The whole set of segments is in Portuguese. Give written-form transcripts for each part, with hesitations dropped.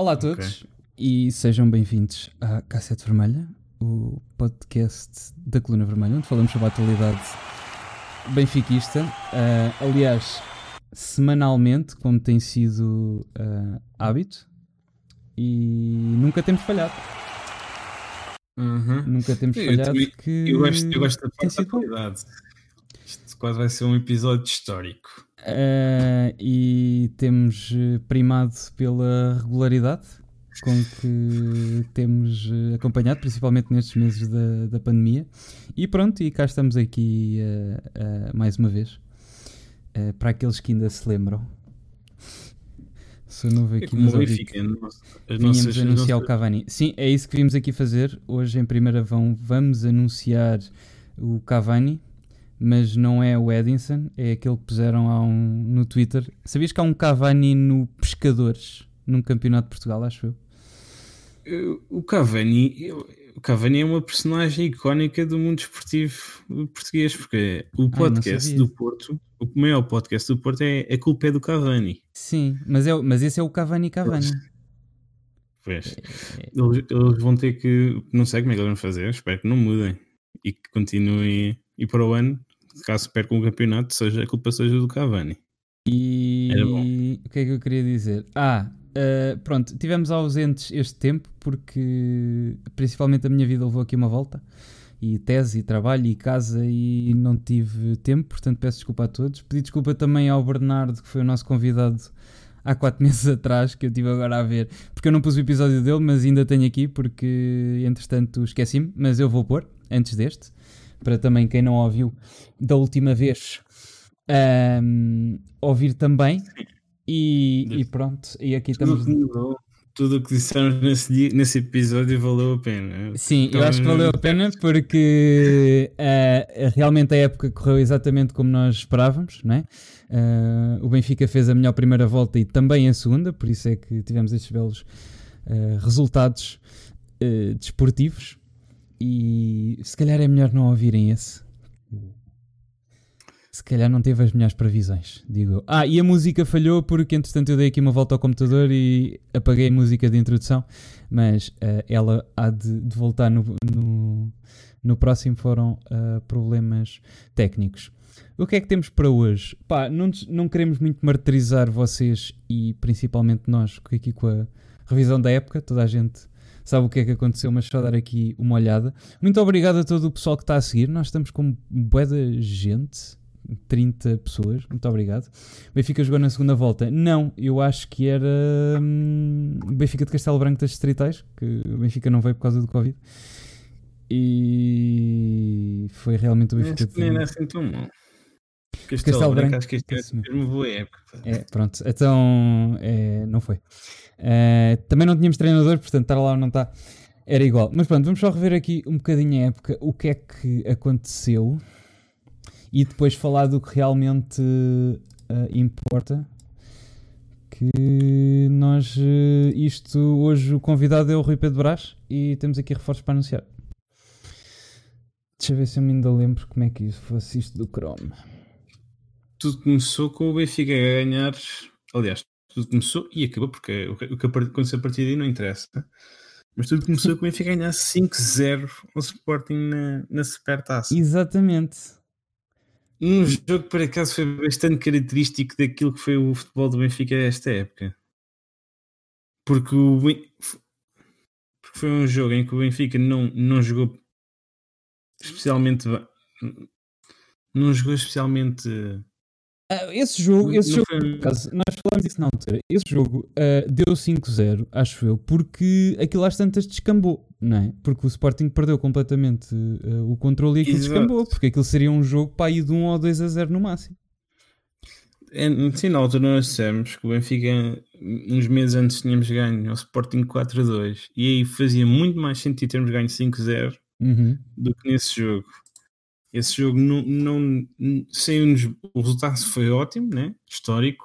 Olá a todos e sejam bem-vindos à Cassete Vermelha, o podcast da Coluna Vermelha, onde falamos sobre a atualidade benfiquista. Aliás, semanalmente, como tem sido hábito, e nunca temos falhado. Uhum. Nunca temos falhado. Eu gosto da parte da atualidade. Isto quase vai ser um episódio histórico. E temos primado pela regularidade com que temos acompanhado, principalmente nestes meses da pandemia. E pronto, e cá estamos aqui mais uma vez. Para aqueles que ainda se lembram. Sou novo aqui, mas vínhamos anunciar o Cavani. Sim, é isso que vimos aqui fazer. Hoje em primeira vão vamos anunciar o Cavani. Mas não é o Edinson, é aquele que puseram no Twitter. Sabias que há um Cavani no Pescadores, num campeonato de Portugal, acho eu? O Cavani é uma personagem icónica do mundo desportivo português, porque o podcast do Porto, o maior podcast do Porto é A Culpa é do Cavani. Sim, mas esse é o Cavani. Pois. Eles vão ter que... Não sei como é que eles vão fazer, espero que não mudem e que continuem... E para o ano, caso perca um campeonato, seja a culpa seja do Cavani. E era bom. O que é que eu queria dizer? Pronto, tivemos ausentes este tempo porque principalmente a minha vida levou aqui uma volta. E tese, e trabalho, e casa, e não tive tempo, portanto peço desculpa a todos. Pedi desculpa também ao Bernardo, que foi o nosso convidado há 4 meses atrás, que eu estive agora a ver. Porque eu não pus o episódio dele, mas ainda tenho aqui porque entretanto esqueci-me. Mas eu vou pôr, antes deste. Para também quem não ouviu da última vez ouvir também e pronto, e aqui estamos. Tudo o que disseram nesse episódio valeu a pena. Sim, então... eu acho que valeu a pena porque realmente a época correu exatamente como nós esperávamos, não é? O Benfica fez a melhor primeira volta e também a segunda, por isso é que tivemos estes belos resultados desportivos. E se calhar é melhor não ouvirem esse. Se calhar não teve as melhores previsões, digo eu. E a música falhou porque entretanto eu dei aqui uma volta ao computador e apaguei a música de introdução. Mas ela há de voltar no próximo. Foram problemas técnicos. O que é que temos para hoje? Não queremos muito martirizar vocês e principalmente nós aqui com a revisão da época. Toda a gente sabe o que é que aconteceu, mas só dar aqui uma olhada. Muito obrigado a todo o pessoal que está a seguir. Nós estamos com bué de gente, 30 pessoas. Muito obrigado. Benfica jogou na segunda volta. Não, eu acho que era Benfica de Castelo Branco das Distritais, que o Benfica não veio por causa do Covid. E foi realmente o Benfica de Castelo Branco. Castelo Branco, acho que este é uma boa época. Pronto, então não foi. Também não tínhamos treinador, portanto estar lá ou não está era igual. Mas pronto, vamos só rever aqui um bocadinho a época, o que é que aconteceu e depois falar do que realmente importa. Que nós, isto hoje, o convidado é o Rui Pedro Brás e temos aqui reforços para anunciar. Deixa eu ver se eu me ainda lembro como é que isso fosse isto do Chrome. Tudo começou com o Benfica a ganhar, aliás, tudo começou e acabou, porque o que aconteceu a partir daí não interessa, mas tudo começou com o Benfica a ganhar 5-0 ao Sporting na Supertaça. Exatamente. Um jogo que por acaso foi bastante característico daquilo que foi o futebol do Benfica esta época. Porque foi um jogo em que o Benfica não jogou especialmente bem. Não jogou especialmente... Esse jogo por acaso, nós falamos disso na altura. Esse jogo deu 5-0, acho eu, porque aquilo às tantas descambou, não é? Porque o Sporting perdeu completamente o controle e aquilo descambou, porque aquilo seria um jogo para ir de 1 ou 2-0 no máximo. Sim, na altura nós dissemos que o Benfica, uns meses antes, tínhamos ganho ao Sporting 4-2 e aí fazia muito mais sentido termos ganho 5-0 do que nesse jogo. Esse jogo não saiu-nos. O resultado foi ótimo, né? Histórico.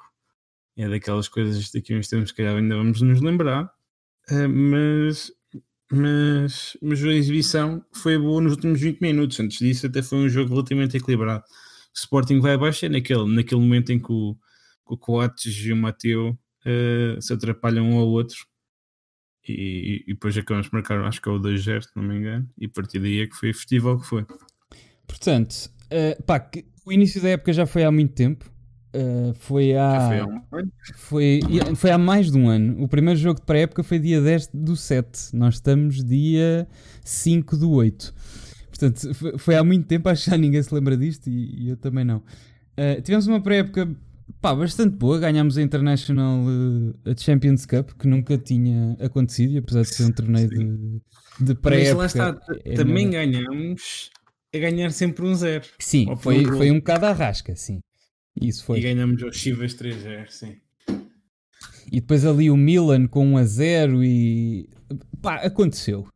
É daquelas coisas daqui a uns tempos que ainda vamos nos lembrar. Mas a exibição foi boa nos últimos 20 minutos. Antes disso, até foi um jogo relativamente equilibrado. O Sporting vai abaixo, é naquele momento em que o Coates e o Mateu se atrapalham um ao outro e depois acabamos de marcar, acho que é o 2-0, se não me engano, e a partir daí é que foi o festival que foi. Portanto, o início da época já foi há muito tempo. Foi há mais de um ano. O primeiro jogo de pré-época foi dia 10 do 7. Nós estamos dia 5 do 8. Portanto, foi há muito tempo. Acho que já ninguém se lembra disto e eu também não. Tivemos uma pré-época bastante boa. Ganhámos a International Champions Cup, que nunca tinha acontecido, e apesar de ser um torneio de pré-época. Mas lá está, também ganhámos a ganhar sempre um 0. Sim, foi um bocado à rasca, sim. Isso foi. E ganhamos aos Chivas 3-0, sim. E depois ali o Milan com 1-0 e... aconteceu.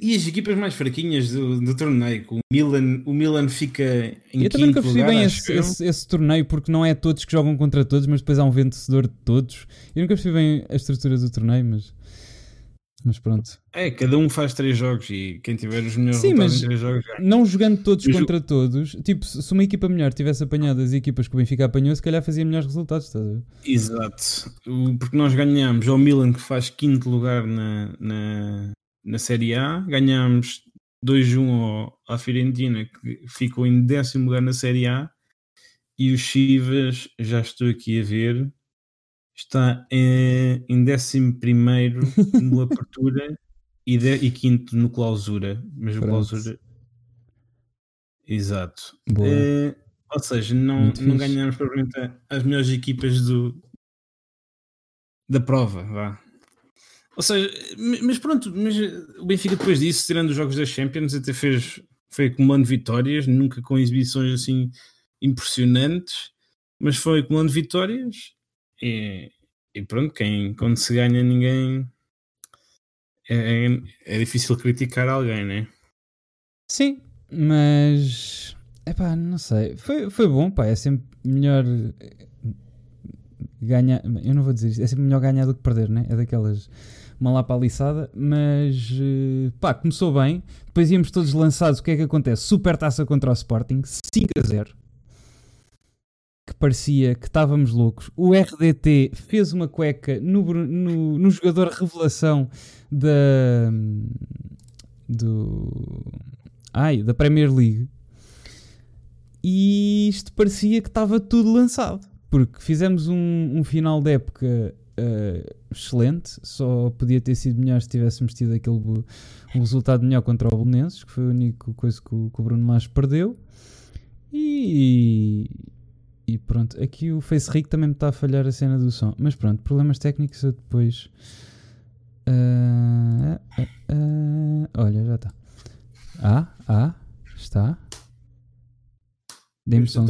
E as equipas mais fraquinhas do torneio? O Milan fica em 5º lugar. Eu também nunca percebi bem esse torneio, porque não é todos que jogam contra todos, mas depois há um vencedor de todos. Eu nunca percebi bem a estrutura do torneio, mas pronto. É, cada um faz 3 jogos e quem tiver os melhores resultados em 3 jogos... Já. Não jogando todos contra todos, tipo, se uma equipa melhor tivesse apanhado as equipas que o Benfica apanhou, se calhar fazia melhores resultados, estás a ver? Exato. Porque nós ganhámos ao Milan, que faz 5º lugar na Série A, ganhámos 2-1 à Fiorentina, que ficou em 10º lugar na Série A, e o Chivas, já estou aqui a ver... Está em 11º no Apertura e 5º no Clausura. Mas o Clausura... Exato. Ou seja, não ganhamos propriamente as melhores equipas da prova. Vá. Ou seja, mas pronto, o Benfica depois disso, tirando os jogos da Champions, até foi acumulando vitórias, nunca com exibições assim impressionantes, mas foi acumulando vitórias. E pronto, quando se ganha ninguém é difícil criticar alguém, não é? Sim, mas não sei, foi bom, é sempre melhor ganhar, eu não vou dizer isto, é sempre melhor ganhar do que perder, não é? É daquelas uma lapa aliçada, mas começou bem, depois íamos todos lançados, o que é que acontece? Super taça contra o Sporting, 5-0. Que parecia que estávamos loucos. O RDT fez uma cueca no jogador revelação da Premier League, e isto parecia que estava tudo lançado, porque fizemos um final de época excelente. Só podia ter sido melhor se tivéssemos tido um resultado melhor contra o Belenenses, que foi a única coisa que o Bruno Lage perdeu. E pronto, aqui o FaceRic também me está a falhar a cena do som, mas pronto, problemas técnicos eu depois... olha, já está. Está. Dê-me só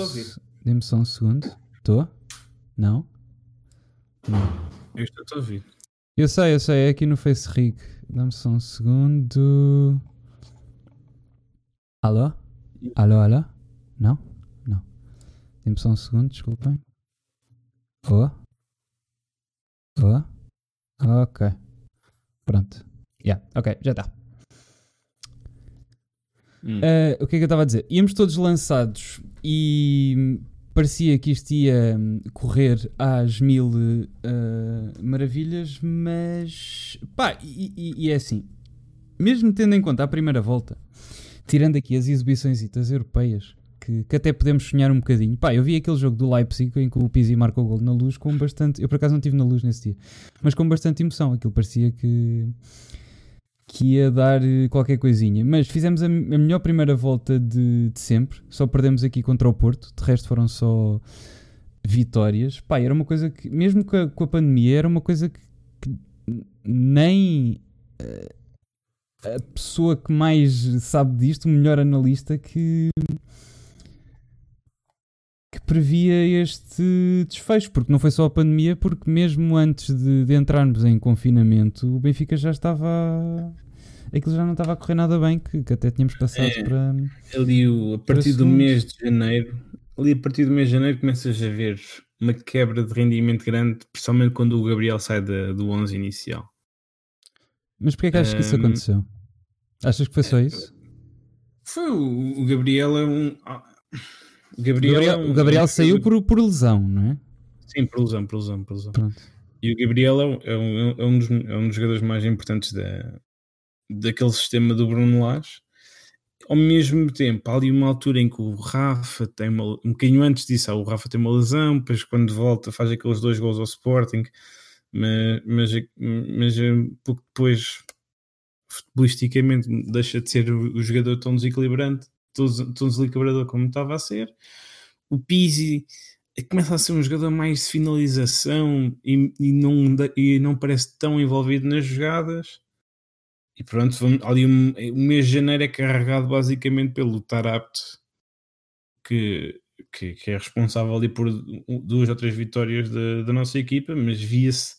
um segundo. Estou? Não. Eu estou a ouvir. Eu sei, é aqui no FaceRic. Dá-me só um segundo. Alô? Não? Dê-me só um segundo, desculpem. Ok. Pronto. Ok, já está. O que é que eu estava a dizer? Íamos todos lançados e parecia que isto ia correr às mil maravilhas, mas... e é assim. Mesmo tendo em conta a primeira volta, tirando aqui as exibições europeias... Que até podemos sonhar um bocadinho. Eu vi aquele jogo do Leipzig em que o Pizzi marcou o gol na Luz com bastante... Eu por acaso não estive na Luz nesse dia, mas com bastante emoção. Aquilo parecia que ia dar qualquer coisinha. Mas fizemos a melhor primeira volta de sempre. Só perdemos aqui contra o Porto. De resto foram só vitórias. Era uma coisa que... Mesmo com a pandemia, era uma coisa que nem... a pessoa que mais sabe disto, o melhor analista que previa este desfecho, porque não foi só a pandemia, porque mesmo antes de entrarmos em confinamento, o Benfica já estava... Aquilo já não estava a correr nada bem, que até tínhamos passado para... Ali a partir do mês de janeiro começas a ver uma quebra de rendimento grande, principalmente quando o Gabriel sai do 11 inicial. Mas porquê é que achas que isso aconteceu? Achas que foi só isso? Foi o Gabriel é um... O Gabriel saiu por lesão, não é? Sim, por lesão. E o Gabriel é um dos jogadores mais importantes daquele sistema do Bruno Lage. Ao mesmo tempo, há ali uma altura em que o Rafa tem uma... Um bocadinho antes disso, o Rafa tem uma lesão, depois quando volta faz aqueles 2 gols ao Sporting, mas pouco depois, futebolisticamente, deixa de ser o jogador tão desequilibrante, tão desequilibrador como estava a ser. O Pizzi começa a ser um jogador mais de finalização e não parece tão envolvido nas jogadas. E pronto, ali o mês de janeiro é carregado basicamente pelo Tarapto, que é responsável ali por 2 ou 3 vitórias da nossa equipa, mas via-se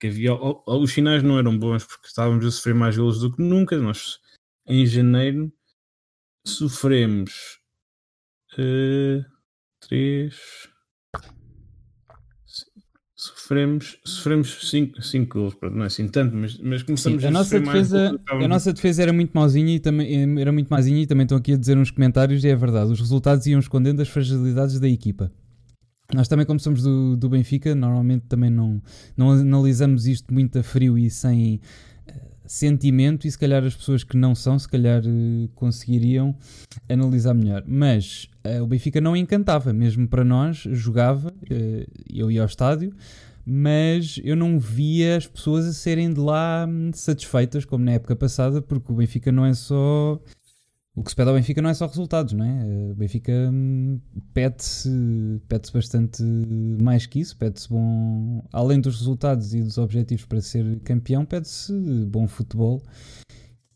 que havia... Os sinais não eram bons, porque estávamos a sofrer mais golos do que nunca. Nós, em janeiro, sofremos... 3... Sofremos 5 golos, não é assim tanto, mas começamos... Sim, a nossa defesa era muito mauzinha e também estão aqui a dizer uns comentários, e é verdade, os resultados iam escondendo as fragilidades da equipa. Nós também, como somos do Benfica, normalmente também não analisamos isto muito a frio e sem sentimento, e se calhar as pessoas que não são, se calhar conseguiriam analisar melhor, mas o Benfica não encantava, mesmo para nós, jogava, eu ia ao estádio, mas eu não via as pessoas a serem de lá satisfeitas, como na época passada, porque o Benfica não é só... O que se pede ao Benfica não é só resultados, não é? O Benfica pede-se bastante mais que isso, pede-se bom... Além dos resultados e dos objetivos para ser campeão, pede-se bom futebol.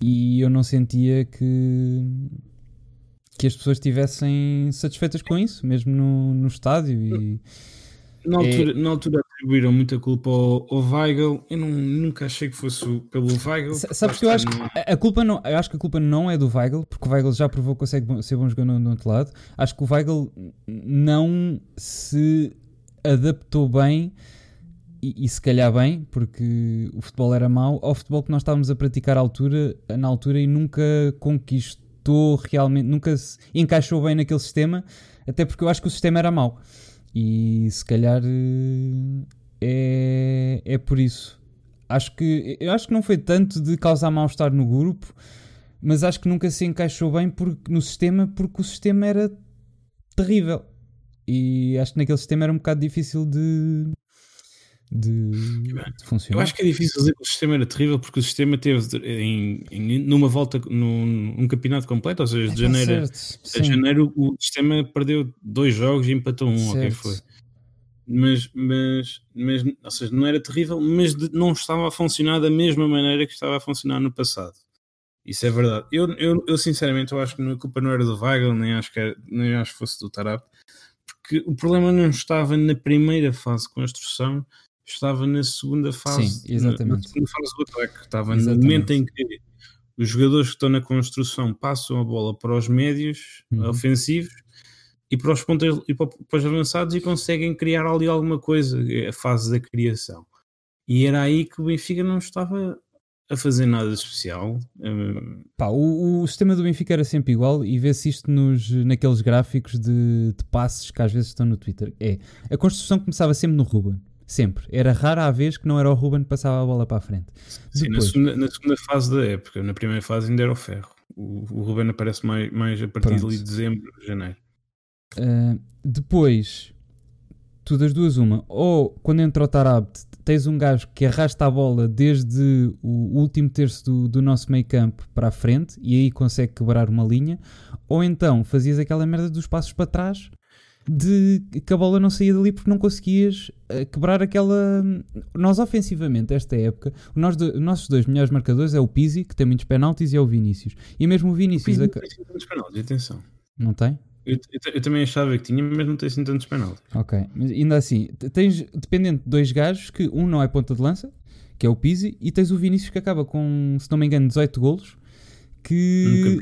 E eu não sentia que as pessoas estivessem satisfeitas com isso, mesmo no estádio. E... Na altura atribuíram muita culpa ao Weigl. Eu nunca achei que fosse pelo Weigl. Sabes que eu acho que a culpa não é do Weigl, porque o Weigl já provou que consegue ser bom jogador no outro lado. Acho que o Weigl não se adaptou bem, e se calhar bem, porque o futebol era mau, ao futebol que nós estávamos a praticar na altura, e nunca conquistou realmente, nunca se encaixou bem naquele sistema, até porque eu acho que o sistema era mau. E se calhar é por isso. Eu acho que não foi tanto de causar mal-estar no grupo, mas acho que nunca se encaixou bem no sistema, porque o sistema era terrível. E acho que naquele sistema era um bocado difícil de funcionar. Eu acho que é difícil dizer que o sistema era terrível, porque o sistema teve numa volta, num campeonato completo, ou seja, de janeiro a janeiro, o sistema perdeu 2 jogos e empatou 1, ok, foi. Mas, ou seja, não era terrível, mas não estava a funcionar da mesma maneira que estava a funcionar no passado. Isso é verdade. Eu sinceramente, eu acho que a culpa não era do Weigl, nem acho que fosse do Tarap, porque o problema não estava na primeira fase de construção, estava na segunda fase. Sim, exatamente. Na segunda fase do ataque, estava exatamente no momento em que os jogadores que estão na construção passam a bola para os médios ofensivos e para os ponteiros e para os avançados, e conseguem criar ali alguma coisa, a fase da criação. E era aí que o Benfica não estava a fazer nada de especial. O sistema do Benfica era sempre igual, e vê-se isto naqueles gráficos de passes que às vezes estão no Twitter. A construção começava sempre no Ruben. Sempre. Era rara a vez que não era o Ruben que passava a bola para a frente. Sim, na segunda fase da época. Na primeira fase ainda era o Ferro. O Ruben aparece mais a partir de dezembro, janeiro. Depois, tu das duas uma. Ou, quando entra o Tarabte, tens um gajo que arrasta a bola desde o último terço do nosso meio campo para a frente, e aí consegue quebrar uma linha. Ou então, fazias aquela merda dos passos para trás, de que a bola não saía dali porque não conseguias quebrar aquela... Nós, ofensivamente, esta época, os nossos 2 melhores marcadores é o Pizzi, que tem muitos penaltis, e é o Vinícius. E mesmo o Vinícius... O Pizzi não tem tantos penaltis, atenção. Não tem? Eu também achava que tinha, mas não tem assim tantos penaltis. Ok, mas ainda assim, tens dependente de 2 gajos, que um não é ponta de lança, que é o Pizzi, e tens o Vinícius, que acaba com, se não me engano, 18 golos, que...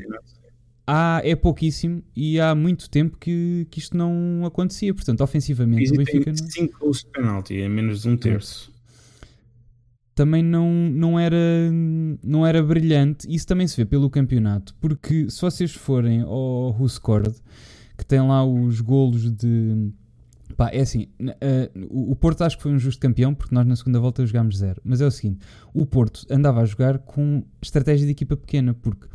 é pouquíssimo, e há muito tempo que isto não acontecia. Portanto, ofensivamente, o Benfica... 5 gols de penalti, é menos de um terço. Também não era brilhante. Isso também se vê pelo campeonato, porque se vocês forem ao WhoScored, que tem lá os golos de Pá, é assim, o Porto acho que foi um justo campeão, porque nós na segunda volta jogámos 0. Mas é o seguinte, o Porto andava a jogar com estratégia de equipa pequena, porque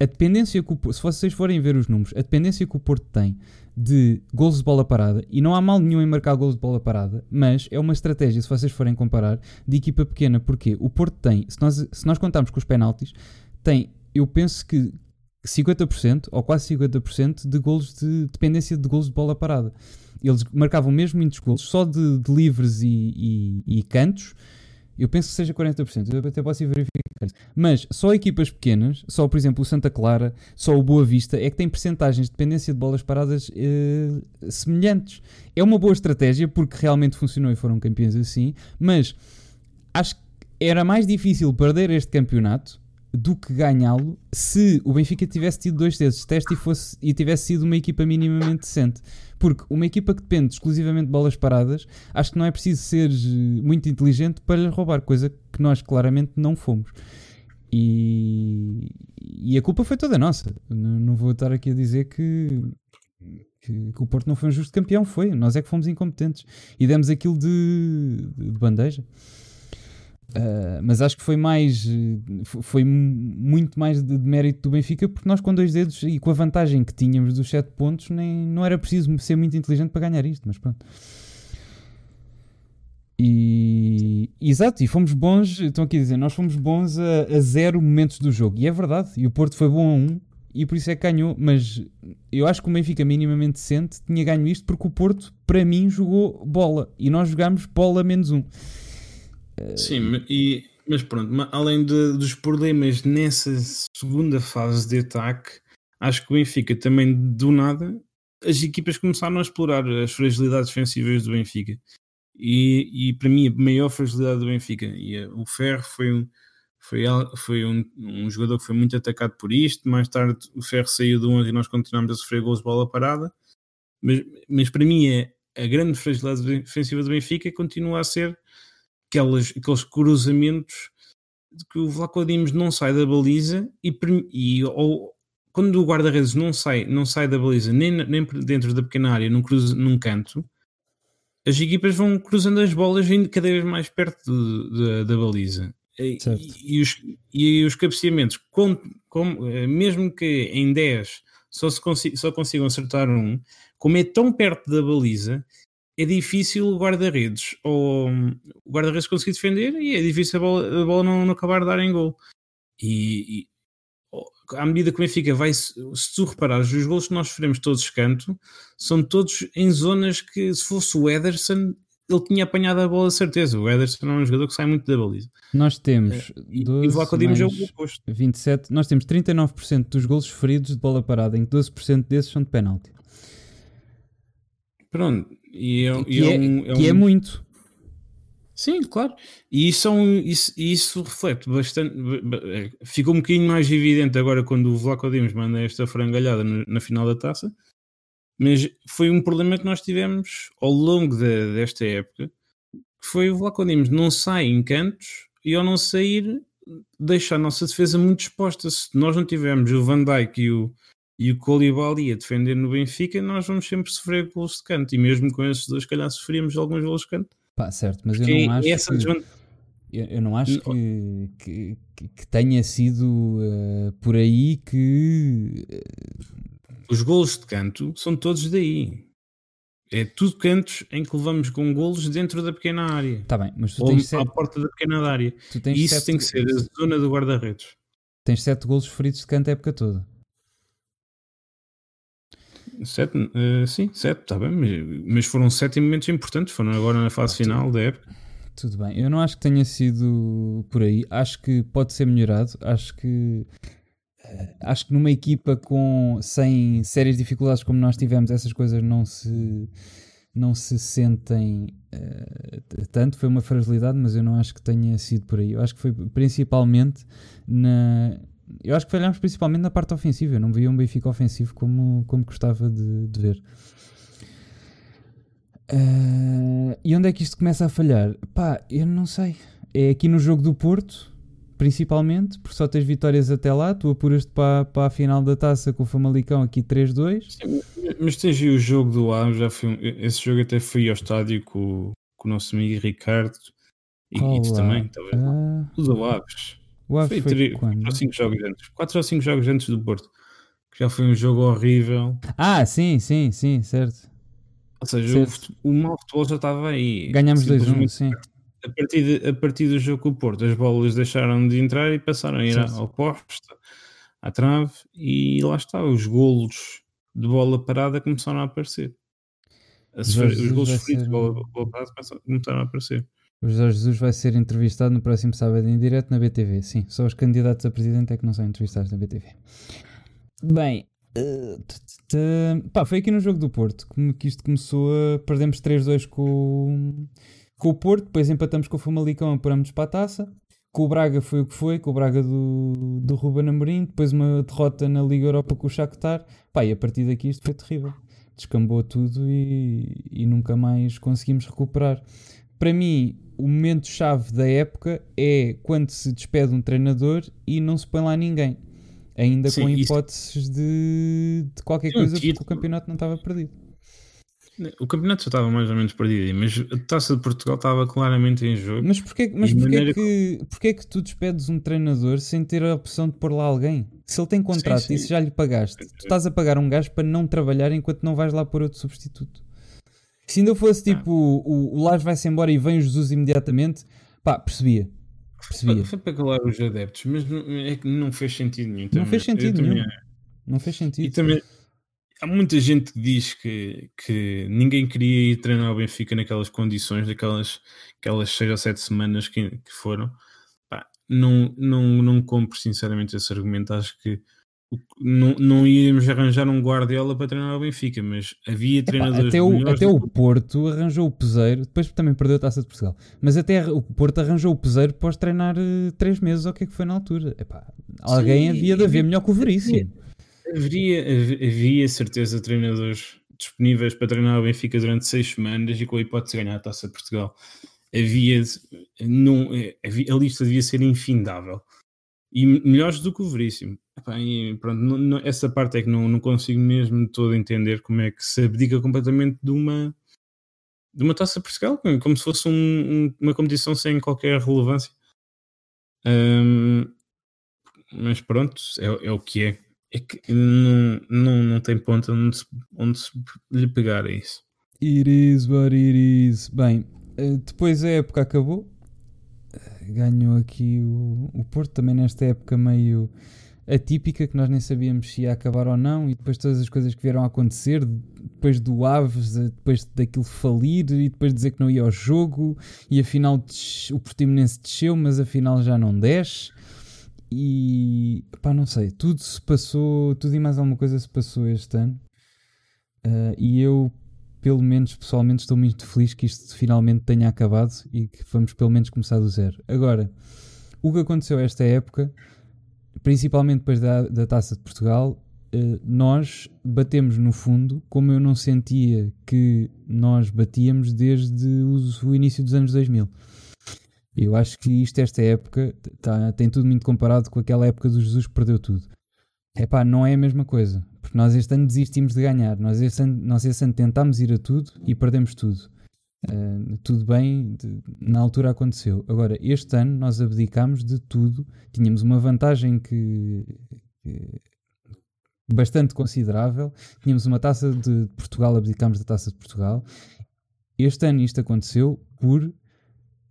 a dependência que o Porto, se vocês forem ver os números, a dependência que o Porto tem de golos de bola parada, e não há mal nenhum em marcar golos de bola parada, mas é uma estratégia, se vocês forem comparar, de equipa pequena, porque o Porto tem, se nós contarmos com os penaltis, tem, eu penso que 50% ou quase 50% de golos de dependência de golos de bola parada. Eles marcavam mesmo muitos golos, só de livres e cantos, eu penso que seja 40%, eu até posso ir verificar isso. Mas só equipas pequenas, só por exemplo o Santa Clara, só o Boa Vista, é que tem percentagens de dependência de bolas paradas semelhantes. É uma boa estratégia, porque realmente funcionou e foram campeões assim, mas acho que era mais difícil perder este campeonato do que ganhá-lo se o Benfica tivesse tido 2 testes e tivesse sido uma equipa minimamente decente. Porque uma equipa que depende exclusivamente de bolas paradas, acho que não é preciso ser muito inteligente para lhes roubar, coisa que nós claramente não fomos. E a culpa foi toda nossa. Não vou estar aqui a dizer que o Porto não foi um justo campeão, foi. Nós é que fomos incompetentes e demos aquilo de bandeja. Mas acho que foi muito mais de mérito do Benfica, porque nós com 2 dedos e com a vantagem que tínhamos dos 7 pontos não era preciso ser muito inteligente para ganhar isto, mas pronto. Exato, e fomos bons, estão aqui a dizer, nós fomos bons a 0 momentos do jogo, e é verdade, e o Porto foi bom a 1 e por isso é que ganhou, mas eu acho que o Benfica minimamente decente tinha ganho isto, porque o Porto, para mim, jogou bola e nós jogámos bola menos 1. Sim, mas pronto, além dos problemas nessa segunda fase de ataque, acho que o Benfica também, do nada, as equipas começaram a explorar as fragilidades defensivas do Benfica, e para mim a maior fragilidade do Benfica, e o Ferro foi um jogador que foi muito atacado por isto. Mais tarde o Ferro saiu de 11 e nós continuamos a sofrer gols de bola parada, mas para mim a grande fragilidade defensiva do Benfica continua a ser aqueles cruzamentos de que o Vlachodimos não sai da baliza, ou quando o guarda-redes não sai da baliza nem dentro da pequena área, num canto, as equipas vão cruzando as bolas vindo cada vez mais perto da baliza. E os cabeceamentos, mesmo que em 10 só consigam acertar um, como é tão perto da baliza, é difícil o guarda-redes conseguir defender, e é difícil a bola não acabar de dar em gol. E à medida que o Benfica vai, se tu reparares, os golos que nós sofremos todos canto, são todos em zonas que, se fosse o Ederson, ele tinha apanhado a bola de certeza. O Ederson é um jogador que sai muito da baliza. Nós temos 12 e o Vlachodimos é o oposto. 27, nós temos 39% dos golos sofridos de bola parada, em que 12% desses são de penalti. Pronto. E é muito. Sim, claro. E isso reflete bastante. Ficou um bocadinho mais evidente agora quando o Vlachodimos manda esta frangalhada na final da taça. Mas foi um problema que nós tivemos ao longo desta época. Que foi o Vlachodimos não sair em cantos, e ao não sair deixa a nossa defesa muito exposta. Se nós não tivermos o Van Dijk e o Koulibaly a defender no Benfica, nós vamos sempre sofrer golos de canto, e mesmo com esses dois, se calhar, sofríamos alguns golos de canto. Pá, certo, mas eu não acho que tenha sido por aí que... Os golos de canto são todos daí. É tudo cantos em que levamos com golos dentro da pequena área. Está bem, mas tu tens à porta da pequena área. E isso tem que ser a zona do guarda-redes. Tens 7 golos feridos de canto a época toda. 7, sim, 7, está bem, mas foram 7 momentos importantes, foram agora na fase final da época. Tudo bem, eu não acho que tenha sido por aí, acho que pode ser melhorado, acho que numa equipa sem sérias dificuldades como nós tivemos, essas coisas não se sentem tanto. Foi uma fragilidade, mas eu não acho que tenha sido por aí. Eu acho que foi principalmente Eu acho que falhámos principalmente na parte ofensiva. Eu não via um Benfica ofensivo como gostava de ver. E onde é que isto começa a falhar? Pá, eu não sei. É aqui no jogo do Porto, principalmente, porque só tens vitórias até lá. Tu apuras-te para a final da taça com o Famalicão aqui 3-2. Mas tens aí o jogo do Aves, esse jogo até fui ao estádio com o nosso amigo Ricardo e tu também, talvez. O do Aves. O Aves foi 4 ou 5 jogos antes do Porto, que já foi um jogo horrível. Ah, sim, certo. Ou seja, o mau futebol já estava aí. Ganhámos 2-1, sim. A partir do jogo com o Porto, as bolas deixaram de entrar e passaram a ir ao posto, à trave, e lá está, os golos de bola parada começaram a aparecer. Os golos sofridos de bola parada começaram a aparecer. O Jorge Jesus vai ser entrevistado no próximo sábado em direto na BTV, sim. Só os candidatos a presidente é que não são entrevistados na BTV. Bem, foi aqui no jogo do Porto que isto começou a... Perdemos 3-2 com o Porto, depois empatamos com o Famalicão, apuramos para a taça. Com o Braga foi o que foi, com o Braga do Ruben Amorim. Depois uma derrota na Liga Europa com o Shakhtar. E a partir daqui isto foi terrível. Descambou tudo e nunca mais conseguimos recuperar. Para mim, o momento-chave da época é quando se despede um treinador e não se põe lá ninguém. Ainda com hipóteses de qualquer coisa, porque o campeonato não estava perdido. O campeonato já estava mais ou menos perdido, mas a Taça de Portugal estava claramente em jogo. Mas porquê é que tu despedes um treinador sem ter a opção de pôr lá alguém? Se ele tem contrato e se já lhe pagaste, tu estás a pagar um gajo para não trabalhar enquanto não vais lá pôr outro substituto. Se ainda fosse o Lage vai-se embora e vem o Jesus imediatamente, percebia. Foi para calar os adeptos, mas não fez sentido nenhum. Não fez sentido. E também há muita gente que diz que ninguém queria ir treinar ao Benfica naquelas condições, aquelas 6 ou 7 semanas que foram. Não compro sinceramente esse argumento. Acho que não íamos arranjar um Guardiola para treinar ao Benfica, mas havia treinadores... Até o Porto arranjou o Peseiro, depois também perdeu a Taça de Portugal, mas até o Porto arranjou o Peseiro após treinar 3 meses, ou o que é que foi na altura. Alguém havia de haver melhor que o Veríssimo. Havia certeza de treinadores disponíveis para treinar ao Benfica durante 6 semanas e com a hipótese de ganhar a Taça de Portugal. A lista devia ser infindável. E melhores do que o Veríssimo. Essa parte é que não consigo mesmo todo entender como é que se abdica completamente de uma Taça de Portugal, como se fosse uma competição sem qualquer relevância. Mas pronto, é o que é. É que não tem ponto onde se lhe pegar a isso. It is what it is. Bem, depois a época acabou. Ganhou aqui o Porto também nesta época meio atípica, que nós nem sabíamos se ia acabar ou não, e depois todas as coisas que vieram a acontecer, depois do Aves, depois daquilo falir, e depois dizer que não ia ao jogo, e afinal o Portimonense desceu, mas afinal já não desce, e não sei, tudo se passou, tudo e mais alguma coisa se passou este ano, e eu pelo menos pessoalmente estou muito feliz que isto finalmente tenha acabado e que vamos pelo menos começar do zero. Agora, o que aconteceu esta época, principalmente depois da Taça de Portugal, nós batemos no fundo, como eu não sentia que nós batíamos desde o início dos anos 2000. Eu acho que esta época, tem tudo muito comparado com aquela época do Jesus que perdeu tudo. Não é a mesma coisa, porque nós este ano desistimos de ganhar, nós este ano tentámos ir a tudo e perdemos tudo. Tudo bem, na altura aconteceu. Agora, este ano nós abdicámos de tudo, tínhamos uma vantagem que bastante considerável, tínhamos uma Taça de Portugal, abdicámos da Taça de Portugal. Este ano isto aconteceu por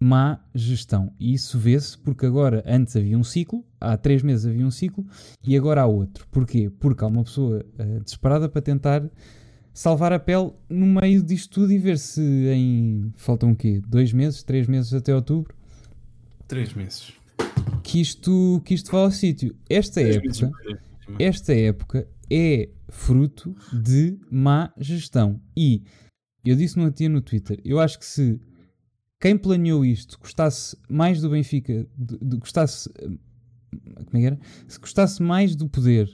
má gestão, e isso vê-se porque agora, antes havia um ciclo, há 3 meses havia um ciclo e agora há outro. Porquê? Porque há uma pessoa desesperada para tentar salvar a pele no meio disto tudo e ver se faltam o quê? 2 meses, 3 meses até outubro? 3 meses. Que isto vá ao sítio. Esta época é fruto de má gestão. E eu disse no outro dia no Twitter, eu acho que se quem planeou isto gostasse mais do Benfica, se gostasse mais do poder...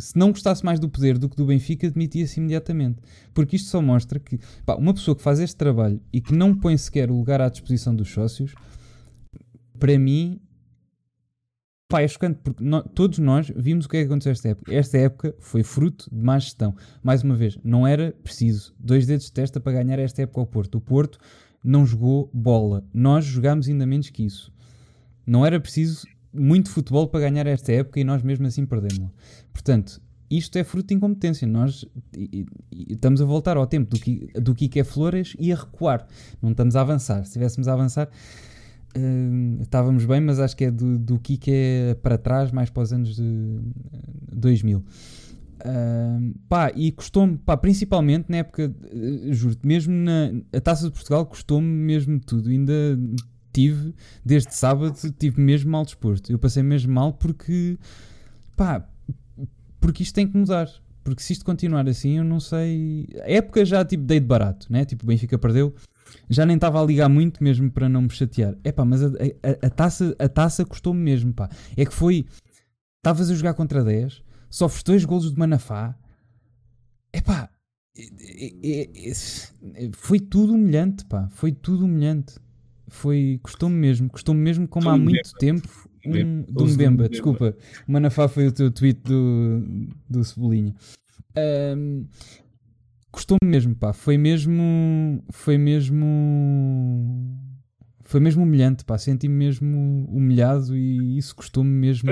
se não gostasse mais do poder do que do Benfica, demitia-se imediatamente, porque isto só mostra que uma pessoa que faz este trabalho e que não põe sequer o lugar à disposição dos sócios, para mim Pá, é chocante porque todos nós vimos o que é que aconteceu esta época. Esta época foi fruto de má gestão. Mais uma vez, não era preciso 2 dedos de testa para ganhar esta época ao Porto. O Porto não jogou bola. Nós jogámos ainda menos que isso. Não era preciso muito futebol para ganhar esta época e nós mesmo assim perdemos-la. Portanto, isto é fruto de incompetência. Nós estamos a voltar ao tempo do Kike Flores e a recuar. Não estamos a avançar. Se estivéssemos a avançar... estávamos bem, mas acho que é do que é para trás, mais para os anos de 2000. Pá, e custou-me, pá, principalmente na época, juro-te, mesmo a Taça de Portugal custou-me mesmo tudo. Ainda tive, desde sábado, tive mesmo mal disposto. Eu passei mesmo mal porque, pá, porque isto tem que mudar. Porque se isto continuar assim, eu não sei... A época já, tipo, dei de barato, né? Tipo, o Benfica perdeu. Já nem estava a ligar muito mesmo para não me chatear. É pá, mas a taça custou-me mesmo, pá. É que foi... Estavas a jogar contra 10, sofres 2 golos de Manafá. É pá, foi tudo humilhante, pá. Foi tudo humilhante. Foi... Custou-me mesmo como há muito tempo... do Mbemba, desculpa. O Manafá foi o teu tweet do Cebolinha. Custou-me mesmo, pá. Foi mesmo humilhante, pá. Senti-me mesmo humilhado e isso custou-me mesmo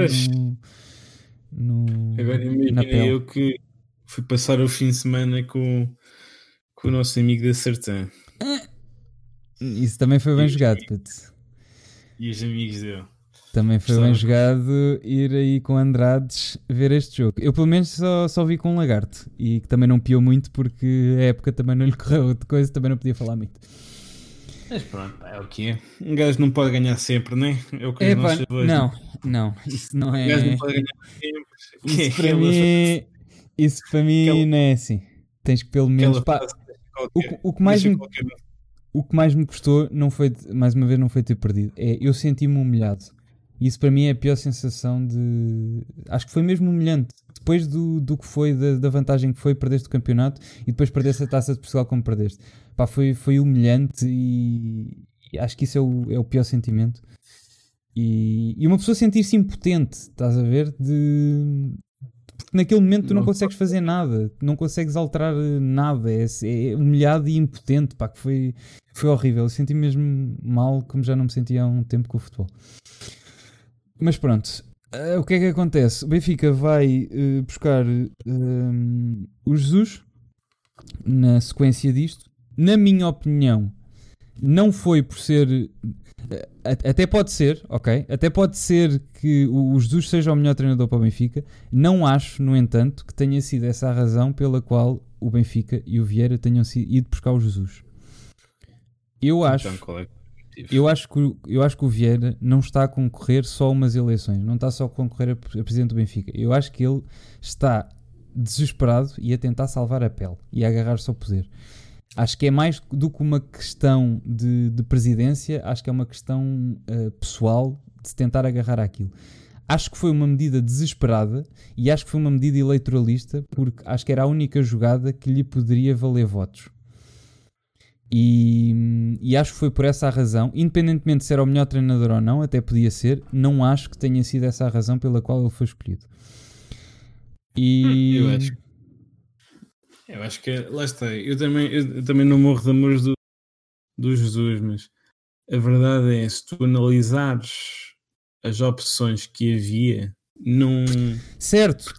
Agora imagina eu que fui passar o fim de semana com o nosso amigo da Sertã. Isso também foi bem jogado, Pizzi. E os amigos dele. Também foi bem jogado ir aí com Andrades ver este jogo. Eu pelo menos só vi com um Lagarto e que também não piou muito porque a época também não lhe correu de coisa, também não podia falar muito. Mas pronto, pá, é o que é. Um gajo não pode ganhar sempre, né? É o que é, nós hoje. Não, isso não é. Um gajo não pode ganhar sempre. Isso para mim não é assim. Tens que pelo menos... Pá, o que mais me custou não foi, mais uma vez, não foi ter perdido. É, eu senti-me humilhado. Isso para mim é a pior sensação de... Acho que foi mesmo humilhante. Depois do que foi, da vantagem que foi, perdeste o campeonato e depois perdeste a Taça de Portugal como perdeste. Pá, foi humilhante e acho que isso é o pior sentimento. E uma pessoa sentir-se impotente, estás a ver? Porque naquele momento tu não consegues fazer nada, não consegues alterar nada. É humilhado e impotente, pá, que foi horrível. Eu senti-me mesmo mal, como já não me sentia há um tempo com o futebol. Mas pronto, o que é que acontece? O Benfica vai buscar o Jesus na sequência disto. Na minha opinião, não foi por ser... até pode ser, ok? Até pode ser que o Jesus seja o melhor treinador para o Benfica. Não acho, no entanto, que tenha sido essa a razão pela qual o Benfica e o Vieira tenham ido buscar o Jesus. Eu acho... Então, qual é? Eu acho que o Vieira não está a concorrer só a umas eleições, não está só a concorrer a presidente do Benfica. Eu acho que ele está desesperado e a tentar salvar a pele e a agarrar-se ao poder. Acho que é mais do que uma questão de presidência, acho que é uma questão pessoal de se tentar agarrar àquilo. Acho que foi uma medida desesperada e acho que foi uma medida eleitoralista porque acho que era a única jogada que lhe poderia valer votos. E acho que foi por essa a razão, independentemente de ser o melhor treinador ou não, até podia ser, não acho que tenha sido essa a razão pela qual ele foi escolhido. E... Eu acho que lá está, eu também não morro de amores do Jesus, mas a verdade é, se tu analisares as opções que havia, não... Certo.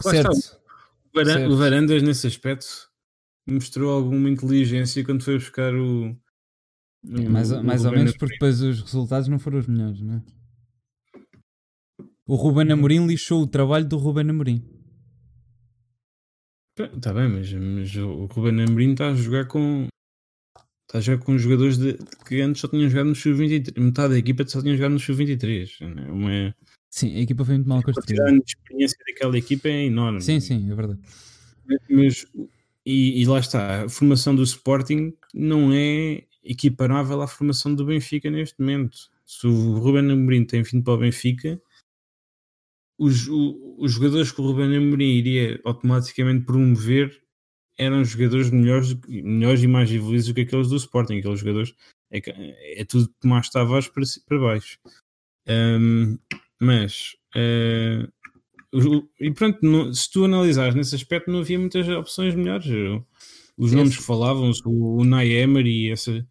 O Varandas nesse aspecto mostrou alguma inteligência quando foi buscar o... mais ou menos, porque depois os resultados não foram os melhores, não é? O Ruben Amorim lixou o trabalho do Ruben Amorim. Está bem, mas o Ruben Amorim está a jogar com jogadores que antes só tinham jogado no sub-23. Metade da equipa só tinha jogado no sub-23. Sim, a equipa foi muito mal construída. A experiência daquela equipa é enorme. Sim, é verdade. Mas... E lá está, a formação do Sporting não é equiparável à formação do Benfica neste momento. Se o Ruben Amorim tem vindo para o Benfica, os jogadores que o Ruben Amorim iria automaticamente promover eram jogadores melhores e mais evoluídos do que aqueles do Sporting. Aqueles jogadores, é tudo Tomás Tavares para baixo. Mas, e pronto, não, se tu analisares nesse aspecto, não havia muitas opções melhores. Os nomes que falavam, o Unai Emery e esses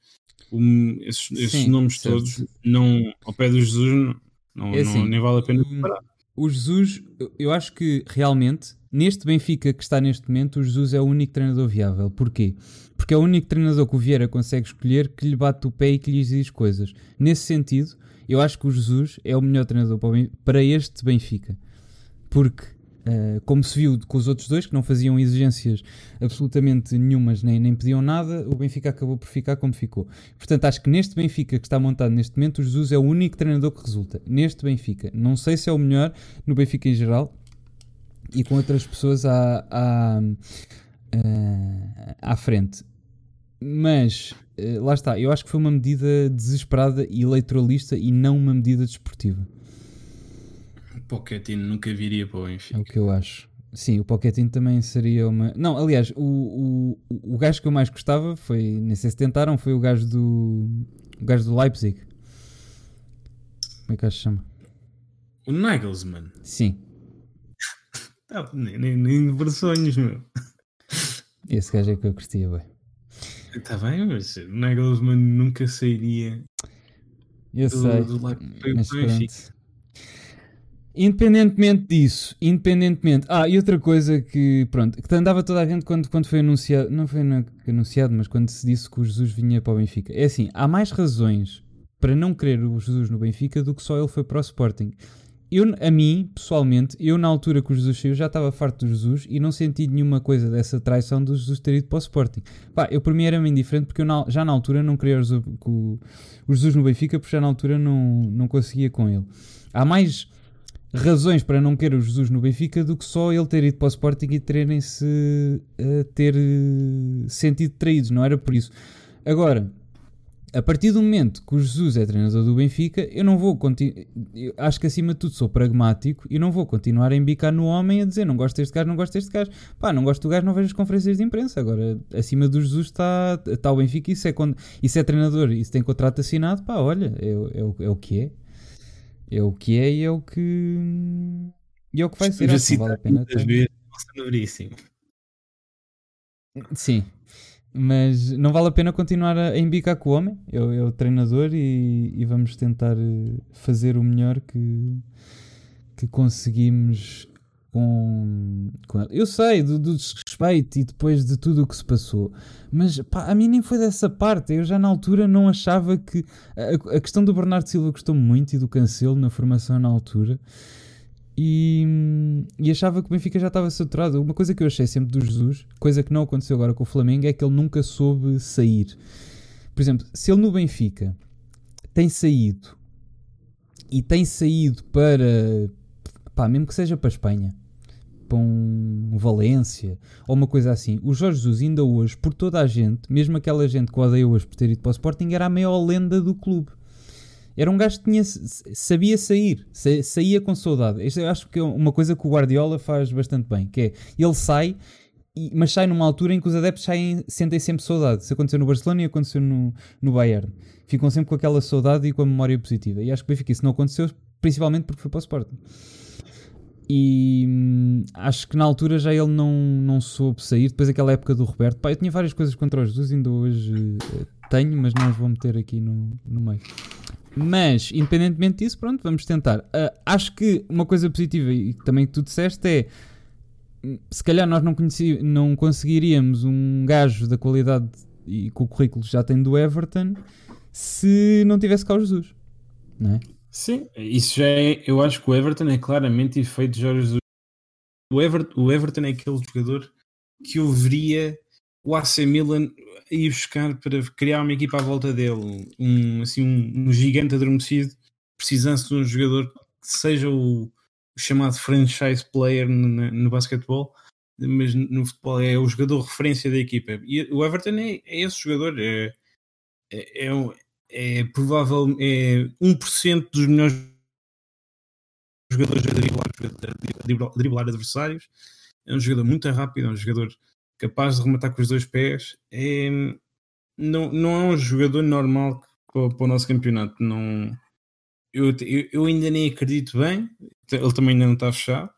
nomes todos, não, ao pé do Jesus, não, nem vale a pena comparar. O Jesus, eu acho que realmente, neste Benfica que está neste momento, o Jesus é o único treinador viável. Porquê? Porque é o único treinador que o Vieira consegue escolher, que lhe bate o pé e que lhe diz coisas. Nesse sentido, eu acho que o Jesus é o melhor treinador para este Benfica. Porque, como se viu com os outros dois, que não faziam exigências absolutamente nenhumas, nem pediam nada, o Benfica acabou por ficar como ficou. Portanto, acho que neste Benfica que está montado neste momento, o Jesus é o único treinador que resulta. Neste Benfica. Não sei se é o melhor no Benfica em geral e com outras pessoas à frente. Mas, lá está. Eu acho que foi uma medida desesperada e eleitoralista e não uma medida desportiva. Pochettino nunca viria para o Benfica. É o que eu acho. Sim, o Pochettino também seria uma... Não, aliás, o gajo que eu mais gostava foi, nem sei se tentaram, foi o gajo do Leipzig. Como é que acho que se chama? O Nagelsmann. Sim. Nem por sonhos, meu. Esse gajo é que eu curtia, bem. Está bem, mas o Nagelsmann nunca sairia do Leipzig para o Benfica. Independentemente disso. Ah, e outra coisa que, pronto, que andava toda a gente quando foi anunciado, não foi anunciado, mas quando se disse que o Jesus vinha para o Benfica. É assim, há mais razões para não querer o Jesus no Benfica do que só ele foi para o Sporting. A mim, pessoalmente, na altura que o Jesus saiu já estava farto do Jesus e não senti nenhuma coisa dessa traição do Jesus ter ido para o Sporting. Pá, eu para mim era meio diferente porque eu já na altura não queria o Jesus no Benfica porque já na altura não conseguia com ele. Há mais razões para não querer o Jesus no Benfica do que só ele ter ido para o Sporting e terem-se sentido traídos, não era por isso. Agora, a partir do momento que o Jesus é treinador do Benfica, eu não vou continuar, acho que acima de tudo sou pragmático e não vou continuar a embicar no homem a dizer não gosto deste gajo, pá, não gosto do gajo, não vejo as conferências de imprensa. Agora, acima do Jesus está o Benfica, isso é treinador, isso tem contrato assinado, pá, olha, é o que é. É o que é e é o que vai ser. Assim, vale a pena vezes, sim, mas não vale a pena continuar a embicar com o homem. É o treinador e vamos tentar fazer o melhor que conseguimos com ele. Eu sei do desrespeito e depois de tudo o que se passou, mas pá, a mim nem foi dessa parte. Eu já na altura não achava que a questão do Bernardo Silva gostou-me muito e do Cancelo na formação na altura e achava que o Benfica já estava saturado. Uma coisa que eu achei sempre do Jesus, coisa que não aconteceu agora com o Flamengo, é que ele nunca soube sair. Por exemplo, se ele no Benfica tem saído para, pá, mesmo que seja para a Espanha, para um Valência ou uma coisa assim, o Jorge Jesus ainda hoje, por toda a gente, mesmo aquela gente que o odeia hoje por ter ido para o Sporting, era a maior lenda do clube. Era um gajo que sabia sair, saía com saudade. Isto eu acho que é uma coisa que o Guardiola faz bastante bem, que é, ele sai, mas sai numa altura em que os adeptos sentem sempre saudade. Isso aconteceu no Barcelona e aconteceu no Bayern. Ficam sempre com aquela saudade e com a memória positiva. E acho que isso não aconteceu, principalmente porque foi para o Sporting. E acho que na altura já ele não soube sair. Depois daquela época do Roberto, pá, eu tinha várias coisas contra o Jesus, ainda hoje tenho, mas não as vou meter aqui no meio. Mas, independentemente disso, pronto, vamos tentar. Acho que uma coisa positiva, e também que tu disseste, é se calhar nós não conseguiríamos um gajo da qualidade e com o currículo que já tem do Everton se não tivesse cá o Jesus, não é? Sim, isso já é, eu acho que o Everton é claramente efeito de Jorge Jesus. O Everton é aquele jogador que eu veria o AC Milan ir buscar para criar uma equipa à volta dele, um gigante adormecido, precisando-se de um jogador que seja o chamado franchise player no basquetebol, mas no futebol é o jogador referência da equipa. E o Everton é esse jogador, é provável, é 1% dos melhores jogadores a driblar adversários. É um jogador muito rápido, é um jogador capaz de rematar com os dois pés. Não é um jogador normal para o nosso campeonato. Não, eu ainda nem acredito bem, ele também ainda não está fechado.